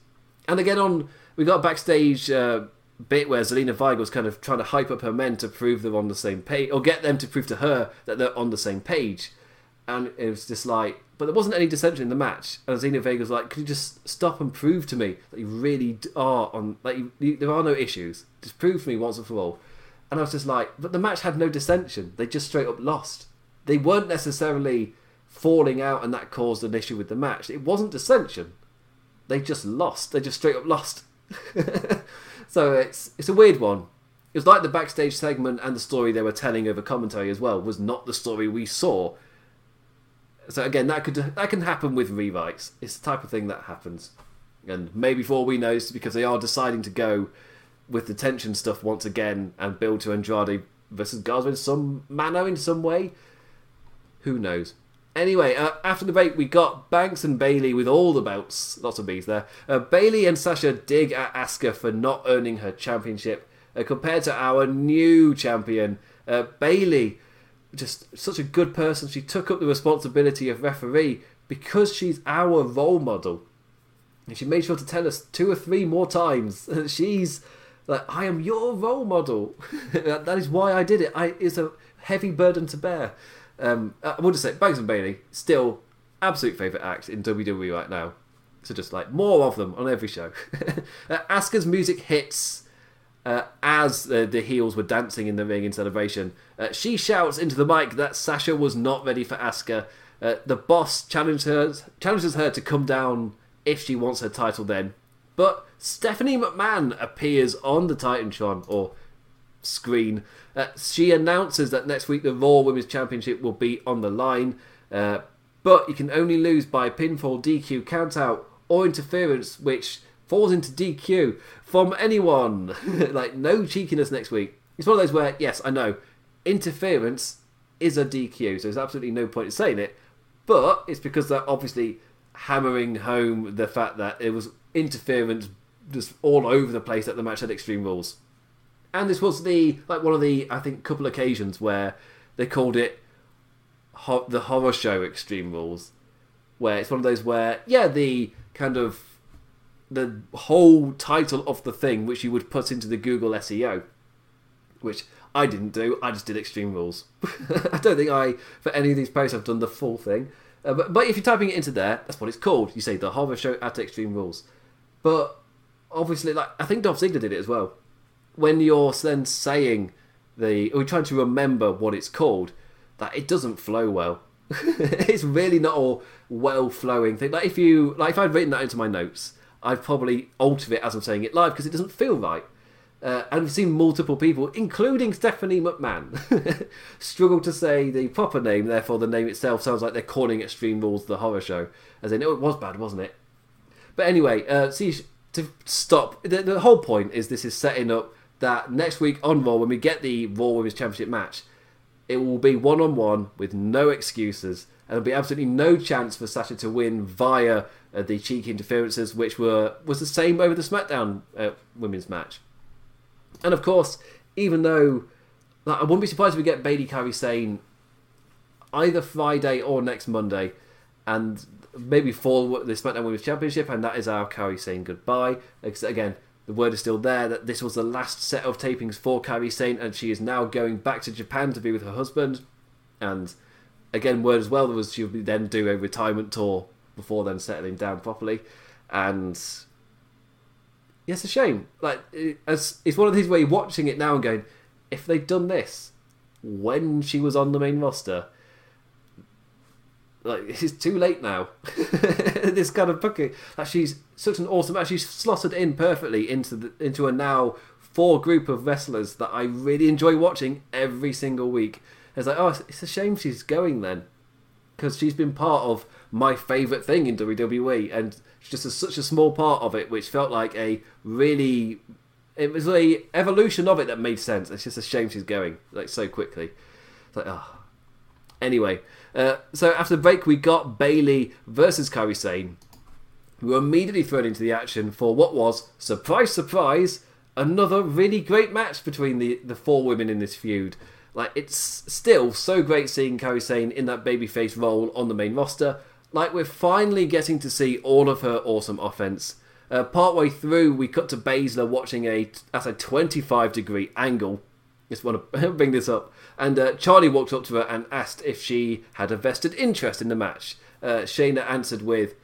And again, we got a backstage bit where Zelina Vega was kind of trying to hype up her men to prove they're on the same page, or get them to prove to her that they're on the same page. And it was just like, but there wasn't any dissension in the match. And Zelina Vega was like, could you just stop and prove to me that you really are on, like, there are no issues. Just prove to me once and for all. And I was just like, but the match had no dissension. They just straight up lost. They weren't necessarily falling out and that caused an issue with the match. It wasn't dissension. They just lost. They just straight up lost. So it's a weird one. It was like the backstage segment and the story they were telling over commentary as well was not the story we saw. So again, that can happen with rewrites. It's the type of thing that happens, and maybe for all we know, it's because they are deciding to go with the tension stuff once again and build to Andrade versus Garza in some manner, in some way. Who knows? Anyway, after the break, we got Banks and Bayley with all the belts. Lots of B's there. Bayley and Sasha dig at Asuka for not earning her championship compared to our new champion, Bayley. Just such a good person. She took up the responsibility of referee because she's our role model, and she made sure to tell us 2 or 3 more times that she's like, I am your role model. That is why I did it. It's a heavy burden to bear. I will just say, Banks and Bayley still absolute favourite act in WWE right now, so just like more of them on every show. Asuka's music hits as the heels were dancing in the ring in celebration. She shouts into the mic that Sasha was not ready for Asuka. The boss challenges her to come down if she wants her title then. But Stephanie McMahon appears on the Titantron, or screen. She announces that next week the Raw Women's Championship will be on the line, but you can only lose by pinfall, DQ, countout, or interference, which falls into DQ from anyone. Like, no cheekiness next week. It's one of those where, yes, I know, interference is a DQ, so there's absolutely no point in saying it, but it's because they're obviously hammering home the fact that it was interference just all over the place that the match had Extreme Rules. And this was one of the, I think, couple occasions where they called it the horror show Extreme Rules, where it's one of those where, yeah, the kind of the whole title of the thing, which you would put into the Google SEO, which I didn't do, I just did Extreme Rules. I don't think for any of these posts, I've done the full thing. But if you're typing it into there, that's what it's called. You say the horror show at Extreme Rules. But obviously, I think Dolph Ziggler did it as well. When you're then saying or trying to remember what it's called, that it doesn't flow well. It's really not all well flowing thing. If I'd written that into my notes, I'd probably alter it as I'm saying it live because it doesn't feel right. And we've seen multiple people, including Stephanie McMahon, struggle to say the proper name. Therefore, the name itself sounds like they're calling Extreme Rules the horror show, as in, oh, it was bad, wasn't it? But anyway, to stop. The whole point is this is setting up that next week on Raw, when we get the Raw Women's Championship match, it will be 1-on-1 with no excuses, and there'll be absolutely no chance for Sasha to win via the cheeky interferences, which was the same over the SmackDown women's match. And of course, even though I wouldn't be surprised if we get Bayley Carey saying either Friday or next Monday, and maybe for the SmackDown Women's Championship, and that is our Carey saying goodbye. Again, the word is still there that this was the last set of tapings for Kairi Sane, and she is now going back to Japan to be with her husband. And again, word as well was she'll then do a retirement tour before then settling down properly. And yes, a shame. It's one of these where you're watching it now and going, if they'd done this when she was on the main roster, it's too late now. This kind of booking, she's such an awesome match. She's slotted in perfectly into a now four group of wrestlers that I really enjoy watching every single week. It's it's a shame she's going then, because she's been part of my favourite thing in WWE, and she's just such a small part of it, which felt like it was a evolution of it that made sense. It's just a shame she's going so quickly. It's Anyway, so after the break, we got Bayley versus Kairi Sane, who were immediately thrown into the action for what was, surprise, surprise, another really great match between the four women in this feud. It's still so great seeing Kairi Sane in that babyface role on the main roster. We're finally getting to see all of her awesome offense. Partway through, we cut to Baszler watching at a 25-degree angle. Just want to bring this up. And Charlie walked up to her and asked if she had a vested interest in the match. Shayna answered with,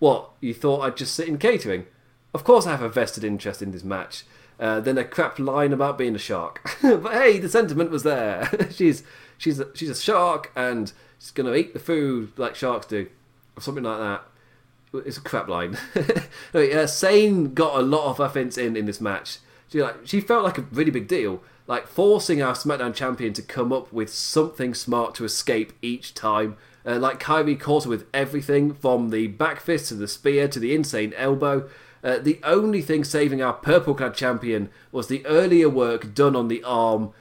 "What, you thought I'd just sit in catering? Of course I have a vested interest in this match." Then a crap line about being a shark. But hey, the sentiment was there. she's a shark and she's going to eat the food like sharks do. Or something like that. It's a crap line. Anyway, Sane got a lot of offense in this match. She felt like a really big deal. Forcing our SmackDown champion to come up with something smart to escape each time. Kairi caught her with everything, from the back fist to the spear to the insane elbow. The only thing saving our purple-clad champion was the earlier work done on the arm.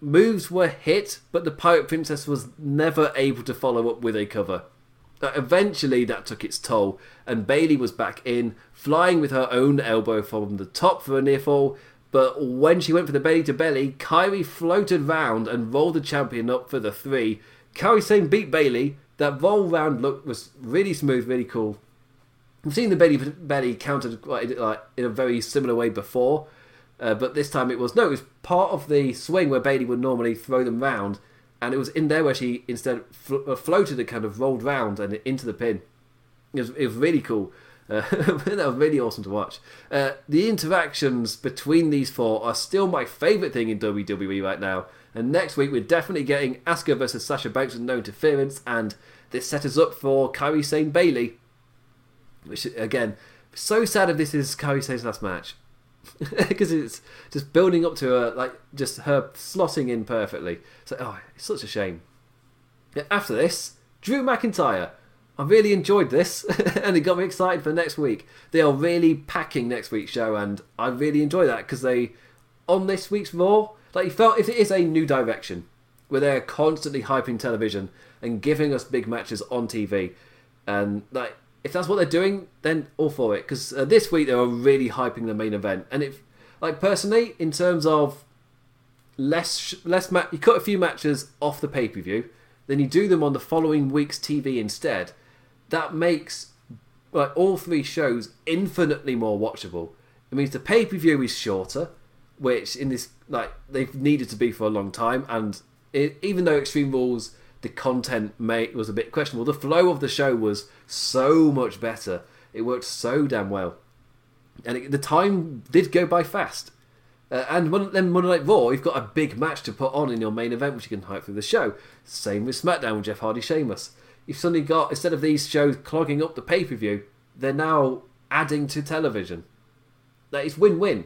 Moves were hit, but the Pirate Princess was never able to follow up with a cover. Eventually, that took its toll, and Bayley was back in, flying with her own elbow from the top for a near fall. But when she went for the belly-to-belly, Kairi floated round and rolled the champion up for the three. Kairi Sane beat Bayley. That roll round look was really smooth, really cool. I've seen the belly-to-belly countered in a very similar way before, but this time it was part of the swing where Bayley would normally throw them round, and it was in there where she instead floated and kind of rolled round and into the pin. It was really cool. That was really awesome to watch. The interactions between these four are still my favourite thing in WWE right now. And next week we're definitely getting Asuka versus Sasha Banks with no interference, and this set us up for Kairi Sane Bayley, which again, so sad if this is Kairi Sane's last match, because it's just building up to her, like just her slotting in perfectly. So it's such a shame. After this, Drew McIntyre. I really enjoyed this, and it got me excited for next week. They are really packing next week's show, and I really enjoy that, because they, on this week's Raw, like, you felt if it is a new direction where they're constantly hyping television and giving us big matches on TV, and like if that's what they're doing, then all for it. Because this week they were really hyping the main event, and if like personally, in terms of less you cut a few matches off the pay per view, then you do them on the following week's TV instead. That makes like all three shows infinitely more watchable. It means the pay-per-view is shorter, which in this like they've needed to be for a long time. And even though Extreme Rules, the content was a bit questionable, the flow of the show was so much better. It worked so damn well, and the time did go by fast. And then Monday Night Raw, you've got a big match to put on in your main event, which you can hype through the show. Same with SmackDown with Jeff Hardy, Sheamus. You've suddenly got, instead of these shows clogging up the pay-per-view, they're now adding to television. Like, it's win-win.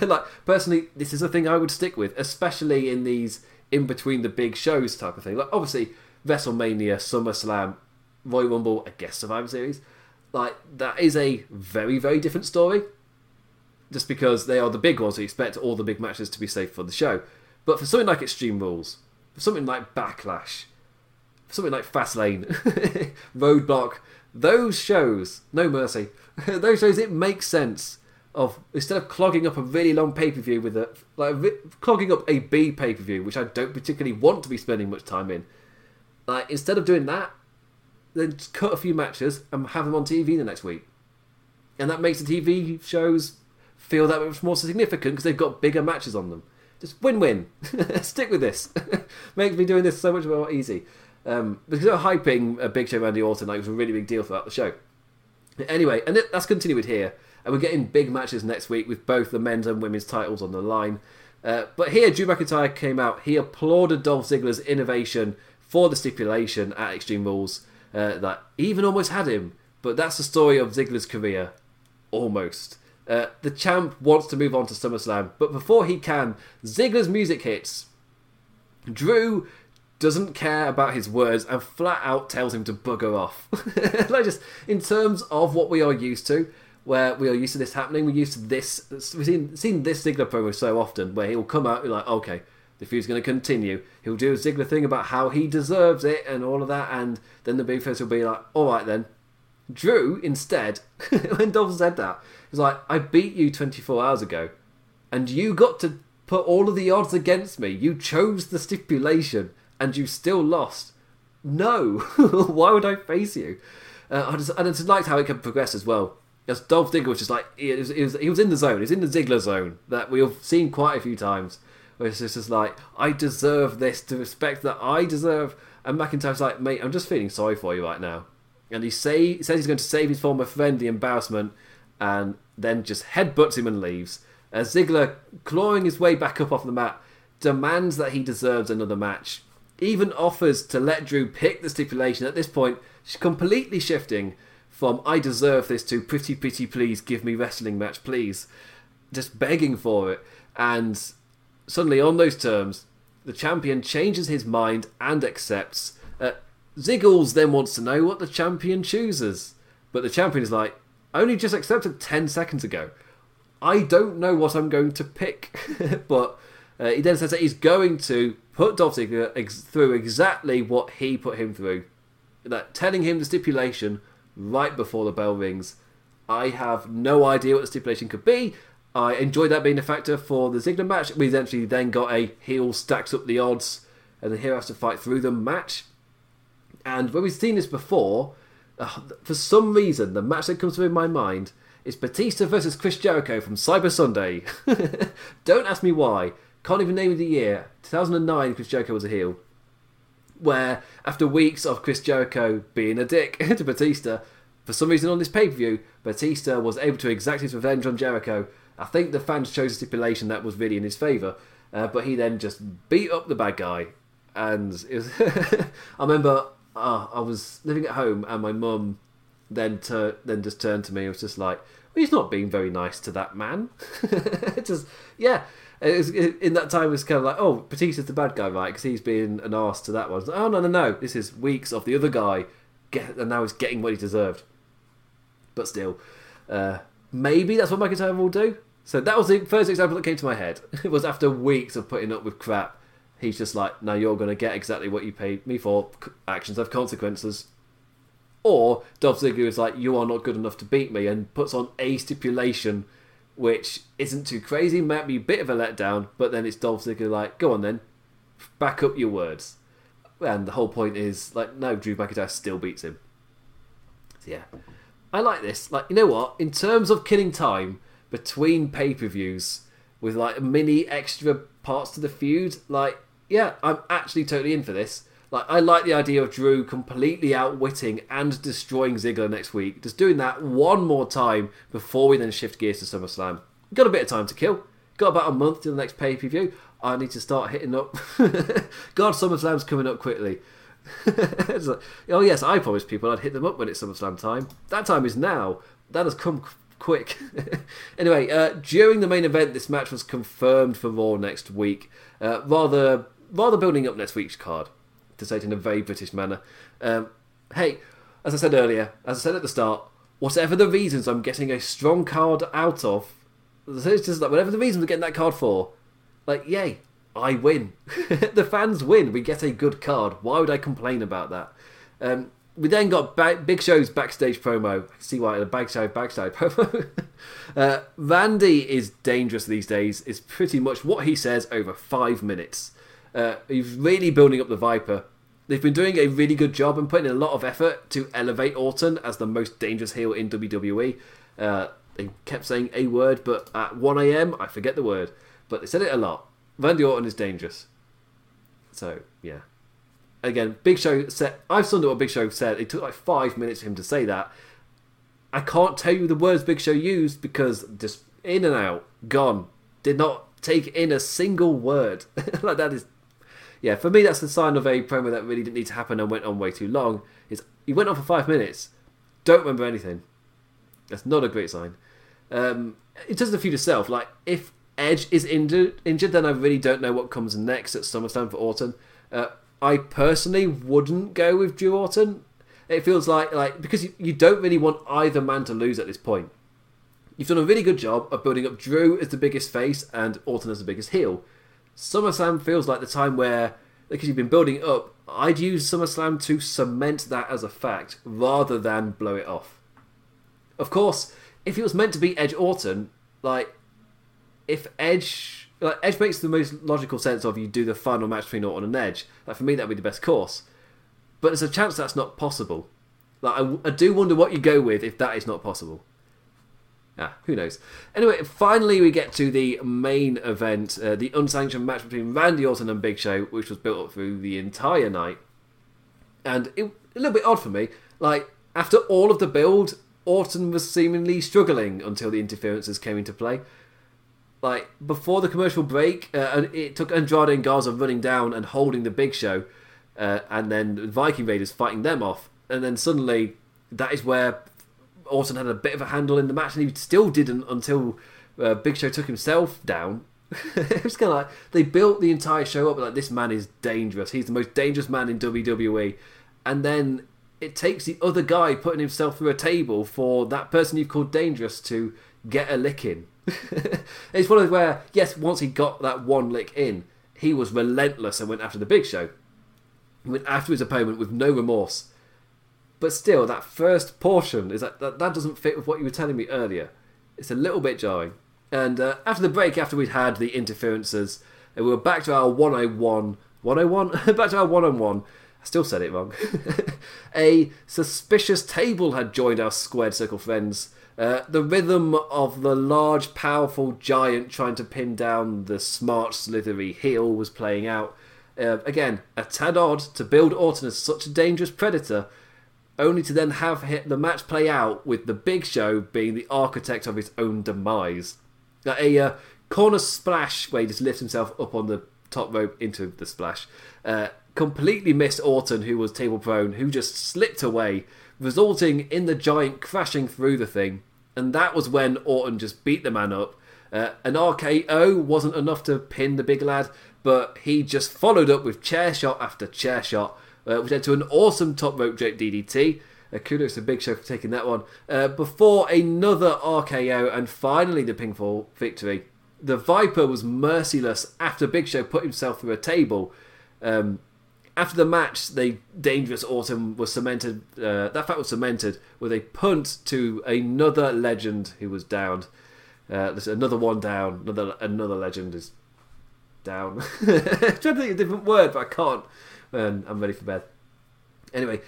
Like, personally, this is a thing I would stick with, especially in these in-between the big shows type of thing. Like, obviously, WrestleMania, SummerSlam, Royal Rumble, I guess Survivor Series. Like, that is a very, very different story, just because they are the big ones, so you expect all the big matches to be safe for the show. But for something like Extreme Rules, for something like Backlash, something like Fastlane, Roadblock, those shows, No Mercy, those shows, it makes sense of, instead of clogging up a really long pay-per-view with clogging up a B pay-per-view, which I don't particularly want to be spending much time in, like instead of doing that, then just cut a few matches and have them on TV the next week. And that makes the TV shows feel that much more significant because they've got bigger matches on them. Just win-win. Stick with this. Makes me doing this so much more easy. Because they were hyping Big Show Randy Orton like it was a really big deal throughout the show. Anyway, and that's continued here, and we're getting big matches next week with both the men's and women's titles on the line. But here, Drew McIntyre came out. He applauded Dolph Ziggler's innovation for the stipulation at Extreme Rules that even almost had him. But that's the story of Ziggler's career, almost. The champ wants to move on to SummerSlam, but before he can, Ziggler's music hits. Drew doesn't care about his words and flat out tells him to bugger off. Like, just in terms of what we are used to, where we are used to this happening, we're used to this, we've seen this Ziggler promo so often, where he'll come out and be like, okay, the feud's going to continue, he'll do a Ziggler thing about how he deserves it and all of that, and then the babyface will be like, alright then. Drew, instead, when Dolph said that, he's like, I beat you 24 hours ago, and you got to put all of the odds against me, you chose the stipulation, and you still lost. No, why would I face you? I just liked how it could progress as well. As Dolph Ziggler was just like, he was in the zone. He was in the Ziggler zone that we've seen quite a few times. Where it's just like, I deserve this, the respect that I deserve. And McIntyre's like, mate, I'm just feeling sorry for you right now. And he says he's going to save his former friend the embarrassment, and then just headbutts him and leaves. As Ziggler, clawing his way back up off the mat, demands that he deserves another match. Even offers to let Drew pick the stipulation at this point, she's completely shifting from I deserve this to pretty, pretty, please give me wrestling match, please. Just begging for it. And suddenly on those terms, the champion changes his mind and accepts. Ziggles then wants to know what the champion chooses. But the champion is like, I only just accepted 10 seconds ago. I don't know what I'm going to pick. But he then says that he's going to put Dolph Ziggler through exactly what he put him through. That telling him the stipulation right before the bell rings. I have no idea what the stipulation could be. I enjoyed that being a factor for the Ziggler match. We eventually then got a heel stacks up the odds and the hero has to fight through them match. And when we've seen this before, for some reason, the match that comes through in my mind is Batista versus Chris Jericho from Cyber Sunday. Don't ask me why. Can't even name the year. 2009, Chris Jericho was a heel. Where, after weeks of Chris Jericho being a dick to Batista, For some reason on this pay-per-view, Batista was able to exact his revenge on Jericho. I think the fans chose a stipulation that was really in his favour, but he then just beat up the bad guy. And it was I remember I was living at home and my mum then just turned to me and was just like, well, he's not being very nice to that man. Just, yeah. It was, in that time, it was kind of like, oh, Batista's the bad guy, right? Because he's being an arse to that one. Like, oh, no. This is weeks of the other guy, and now he's getting what he deserved. But still, maybe that's what McIntyre will do. So that was the first example that came to my head. It was after weeks of putting up with crap. He's just like, now you're going to get exactly what you paid me for. Actions have consequences. Or Dolph Ziggler is like, you are not good enough to beat me, and puts on a stipulation which isn't too crazy, might be a bit of a letdown, but then it's Dolph Ziggler like, go on then, back up your words. And the whole point is, like, no, Drew McIntyre still beats him. So yeah, I like this. Like, you know what? In terms of killing time between pay-per-views with, like, mini extra parts to the feud, like, yeah, I'm actually totally in for this. Like, I like the idea of Drew completely outwitting and destroying Ziggler next week. Just doing that one more time before we then shift gears to SummerSlam. Got a bit of time to kill. Got about a month till the next pay-per-view. I need to start hitting up. God, SummerSlam's coming up quickly. Like, oh yes, I promised people I'd hit them up when it's SummerSlam time. That time is now. That has come quick. Anyway, during the main event, this match was confirmed for Raw next week. Rather building up next week's card, to say it in a very British manner. Hey, as I said earlier, as I said at the start, whatever the reasons I'm getting a strong card out of, it's just like, whatever the reasons we're getting that card for, like, yay, I win. The fans win. We get a good card. Why would I complain about that? We then got Big Show's backstage promo. I can see why, the backside promo. Randy is dangerous these days. It's pretty much what he says over 5 minutes. He's really building up the Viper. They've been doing a really good job and putting in a lot of effort to elevate Orton as the most dangerous heel in WWE. They kept saying a word, but at 1am I forget the word, but they said it a lot. Randy Orton is dangerous. So yeah, again, Big Show said, I've summed up what Big Show said. It took like 5 minutes for him to say that. I can't tell you the words Big Show used because just in and out, gone, did not take in a single word. Like, that is, yeah, for me, that's the sign of a promo that really didn't need to happen and went on way too long. Is he went on for 5 minutes, don't remember anything. That's not a great sign. It does the feud itself. Like, if Edge is injured, then I really don't know what comes next at SummerSlam for Orton. I personally wouldn't go with Drew Orton. It feels like because you don't really want either man to lose at this point. You've done a really good job of building up Drew as the biggest face and Orton as the biggest heel. SummerSlam feels like the time where, because you've been building up, I'd use SummerSlam to cement that as a fact rather than blow it off. Of course, if it was meant to be Edge Orton, like, if Edge makes the most logical sense of you do the final match between Orton and Edge, like, for me that would be the best course. But there's a chance that's not possible. Like, I do wonder what you go with if that is not possible. Ah, who knows? Anyway, finally we get to the main event, the unsanctioned match between Randy Orton and Big Show, which was built up through the entire night. And a little bit odd for me. Like, after all of the build, Orton was seemingly struggling until the interferences came into play. Like, before the commercial break, it took Andrade and Garza running down and holding the Big Show, and then Viking Raiders fighting them off. And then suddenly, that is where Orton had a bit of a handle in the match, and he still didn't until Big Show took himself down. It was kind of like they built the entire show up like, this man is dangerous, he's the most dangerous man in WWE, and then it takes the other guy putting himself through a table for that person you've called dangerous to get a lick in. It's one of where, yes, once he got that one lick in, he was relentless and went after the Big Show. He went after his opponent with no remorse. But still, that first portion is that doesn't fit with what you were telling me earlier. It's a little bit jarring. And after the break, after we'd had the interferences, we were back to our 101. Back to our 1-on-1. I still said it wrong. A suspicious table had joined our squared circle friends. The rhythm of the large, powerful giant trying to pin down the smart, slithery heel was playing out. Again, a tad odd to build Orton as such a dangerous predator. only to then have the match play out with the Big Show being the architect of his own demise. Like a corner splash where he just lifts himself up on the top rope into the splash. Completely missed Orton, who was table prone, who just slipped away, resulting in the Giant crashing through the thing. And that was when Orton just beat the man up. An RKO wasn't enough to pin the big lad, but he just followed up with chair shot after chair shot, which led to an awesome top rope drape DDT. Kudos to Big Show for taking that one. Before another RKO and finally the pinfall victory. The Viper was merciless after Big Show put himself through a table. After the match, the Dangerous Orton was cemented. That fact was cemented with a punt to another legend who was downed. There's another one down. Another legend is down. I'm trying to think of a different word, but I can't. I'm ready for bed. Anyway,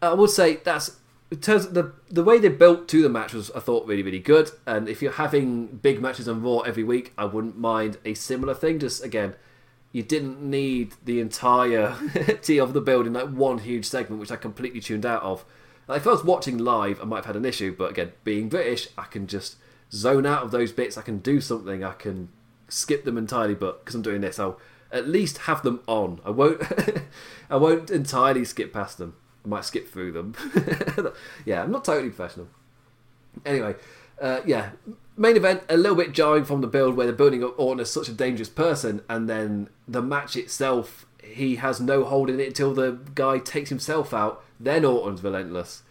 I would say that's in terms of the way they built to the match was, I thought, really, really good. And if you're having big matches on Raw every week, I wouldn't mind a similar thing. Just again, you didn't need the entirety of the build in like one huge segment, which I completely tuned out of. Like, if I was watching live, I might have had an issue, but again, being British, I can just zone out of those bits. I can do something. I can skip them entirely, but because I'm doing this, I'll at least have them on. I won't entirely skip past them. I might skip through them. Yeah, I'm not totally professional. Anyway, yeah, main event, a little bit jarring from the build where they're building up Orton as such a dangerous person, and then the match itself, he has no hold in it until the guy takes himself out. Then Orton's relentless.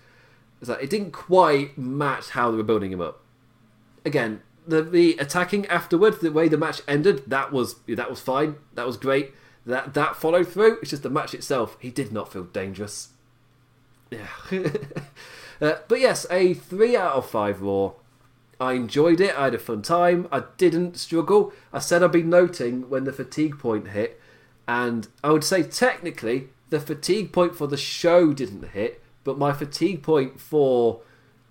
It's like, it didn't quite match how they were building him up. Again, the attacking afterwards, the way the match ended, that was fine. That was great. That followed through. It's just the match itself. He did not feel dangerous. Yeah. But yes, a 3 out of 5 Raw. I enjoyed it. I had a fun time. I didn't struggle. I said I'd be noting when the fatigue point hit, and I would say technically the fatigue point for the show didn't hit, but my fatigue point for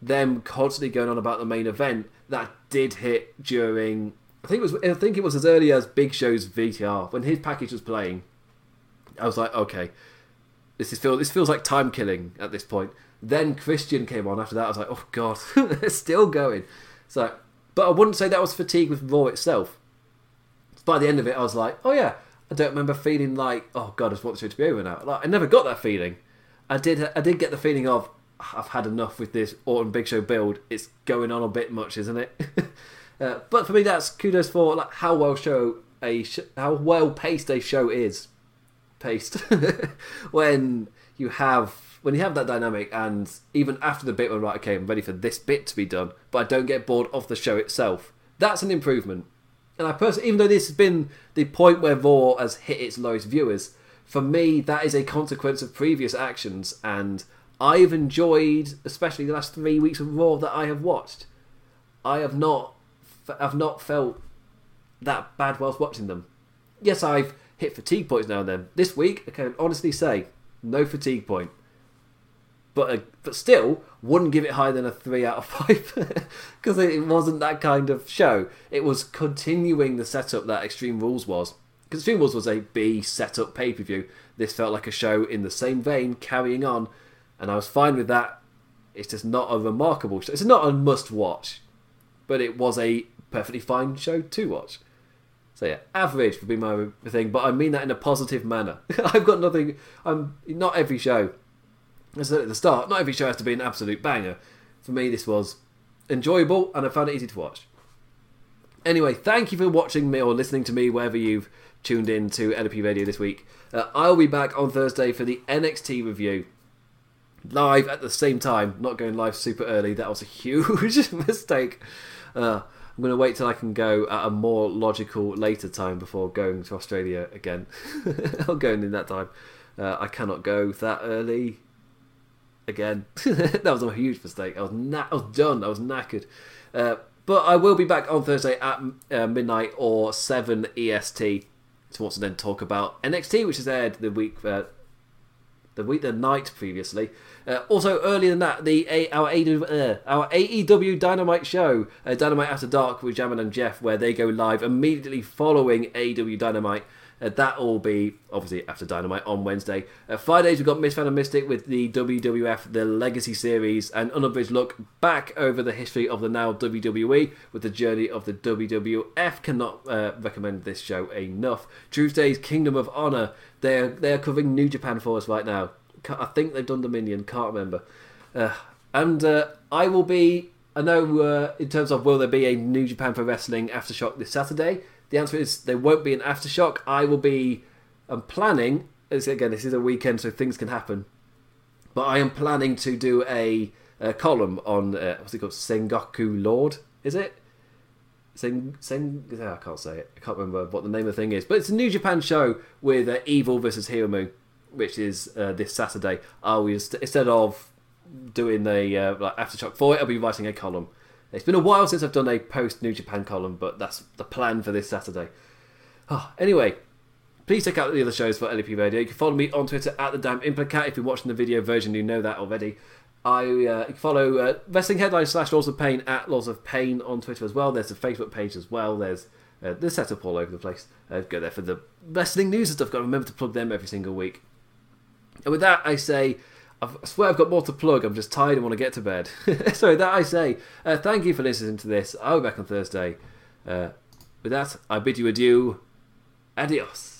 them constantly going on about the main event that did hit during. I think it was as early as Big Show's VTR when his package was playing. I was like, okay, this feels like time killing at this point. Then Christian came on after that. I was like, oh god, it's still going. So, but I wouldn't say that was fatigue with Raw itself. By the end of it, I was like, oh yeah, I don't remember feeling like, oh god, I just want the show to be over now. Like, I never got that feeling. I did get the feeling of, I've had enough with this Orton Big Show build. It's going on a bit much, isn't it? But for me, that's kudos for like how well paced a show is. Paced when you have that dynamic, and even after the bit where right, okay, I'm ready for this bit to be done, but I don't get bored of the show itself. That's an improvement. And I personally, even though this has been the point where Raw has hit its lowest viewers, for me that is a consequence of previous actions, and I've enjoyed, especially the last 3 weeks of Raw that I have watched. I've not felt that bad whilst watching them. Yes, I've hit fatigue points now and then. This week, I can honestly say, no fatigue point. But still, wouldn't give it higher than a 3 out of 5. Because it wasn't that kind of show. It was continuing the setup that Extreme Rules was. Because Extreme Rules was a B setup pay-per-view. This felt like a show in the same vein, carrying on. And I was fine with that. It's just not a remarkable show. It's not a must-watch. But it was a perfectly fine show to watch. So yeah, average would be my thing. But I mean that in a positive manner. I've got nothing. Not every show. As I said at the start, not every show has to be an absolute banger. For me, this was enjoyable, and I found it easy to watch. Anyway, thank you for watching me or listening to me wherever you've tuned in to NXT Radio this week. I'll be back on Thursday for the NXT review. Live at the same time, not going live super early. That was a huge mistake. I'm going to wait till I can go at a more logical later time before going to Australia again. I'll go in that time. I cannot go that early again. That was a huge mistake. I was done. I was knackered. But I will be back on Thursday at midnight or 7 EST to once again talk about NXT, which is aired the night previously. Also, earlier than that, our AEW Dynamite show, Dynamite After Dark with Jamin and Jeff, where they go live immediately following AEW Dynamite. That'll be, obviously, after Dynamite on Wednesday. Fridays, we've got Miss Fan and Mystic with the WWF The Legacy Series, an unabridged look back over the history of the now WWE with the journey of the WWF. Cannot recommend this show enough. Tuesday's Kingdom of Honor. They are covering New Japan for us right now. I think they've done Dominion, can't remember. And I will be... I know in terms of will there be a New Japan for Wrestling Aftershock this Saturday, the answer is there won't be an Aftershock. I'm planning, again this is a weekend so things can happen, but I am planning to do a column on, what's it called, Sengoku Lord, is it? I can't say it, I can't remember what the name of the thing is, but it's a New Japan show with Evil versus Hiro Mu, which is this Saturday. Instead of doing the Aftershock for it, I'll be writing a column. It's been a while since I've done a post New Japan column, but that's the plan for this Saturday. Anyway, please check out the other shows for LEP Radio. You can follow me on Twitter at @thedamnimplicate. If you're watching the video version, you know that already. You can follow Wrestling Headlines / Laws of Pain at Laws of Pain on Twitter as well. There's a Facebook page as well. There's the setup all over the place. Go there for the wrestling news and stuff. Got to remember to plug them every single week. And with that, I say, I swear I've got more to plug. I'm just tired and want to get to bed. So with that I say, thank you for listening to this. I'll be back on Thursday. With that, I bid you adieu. Adios.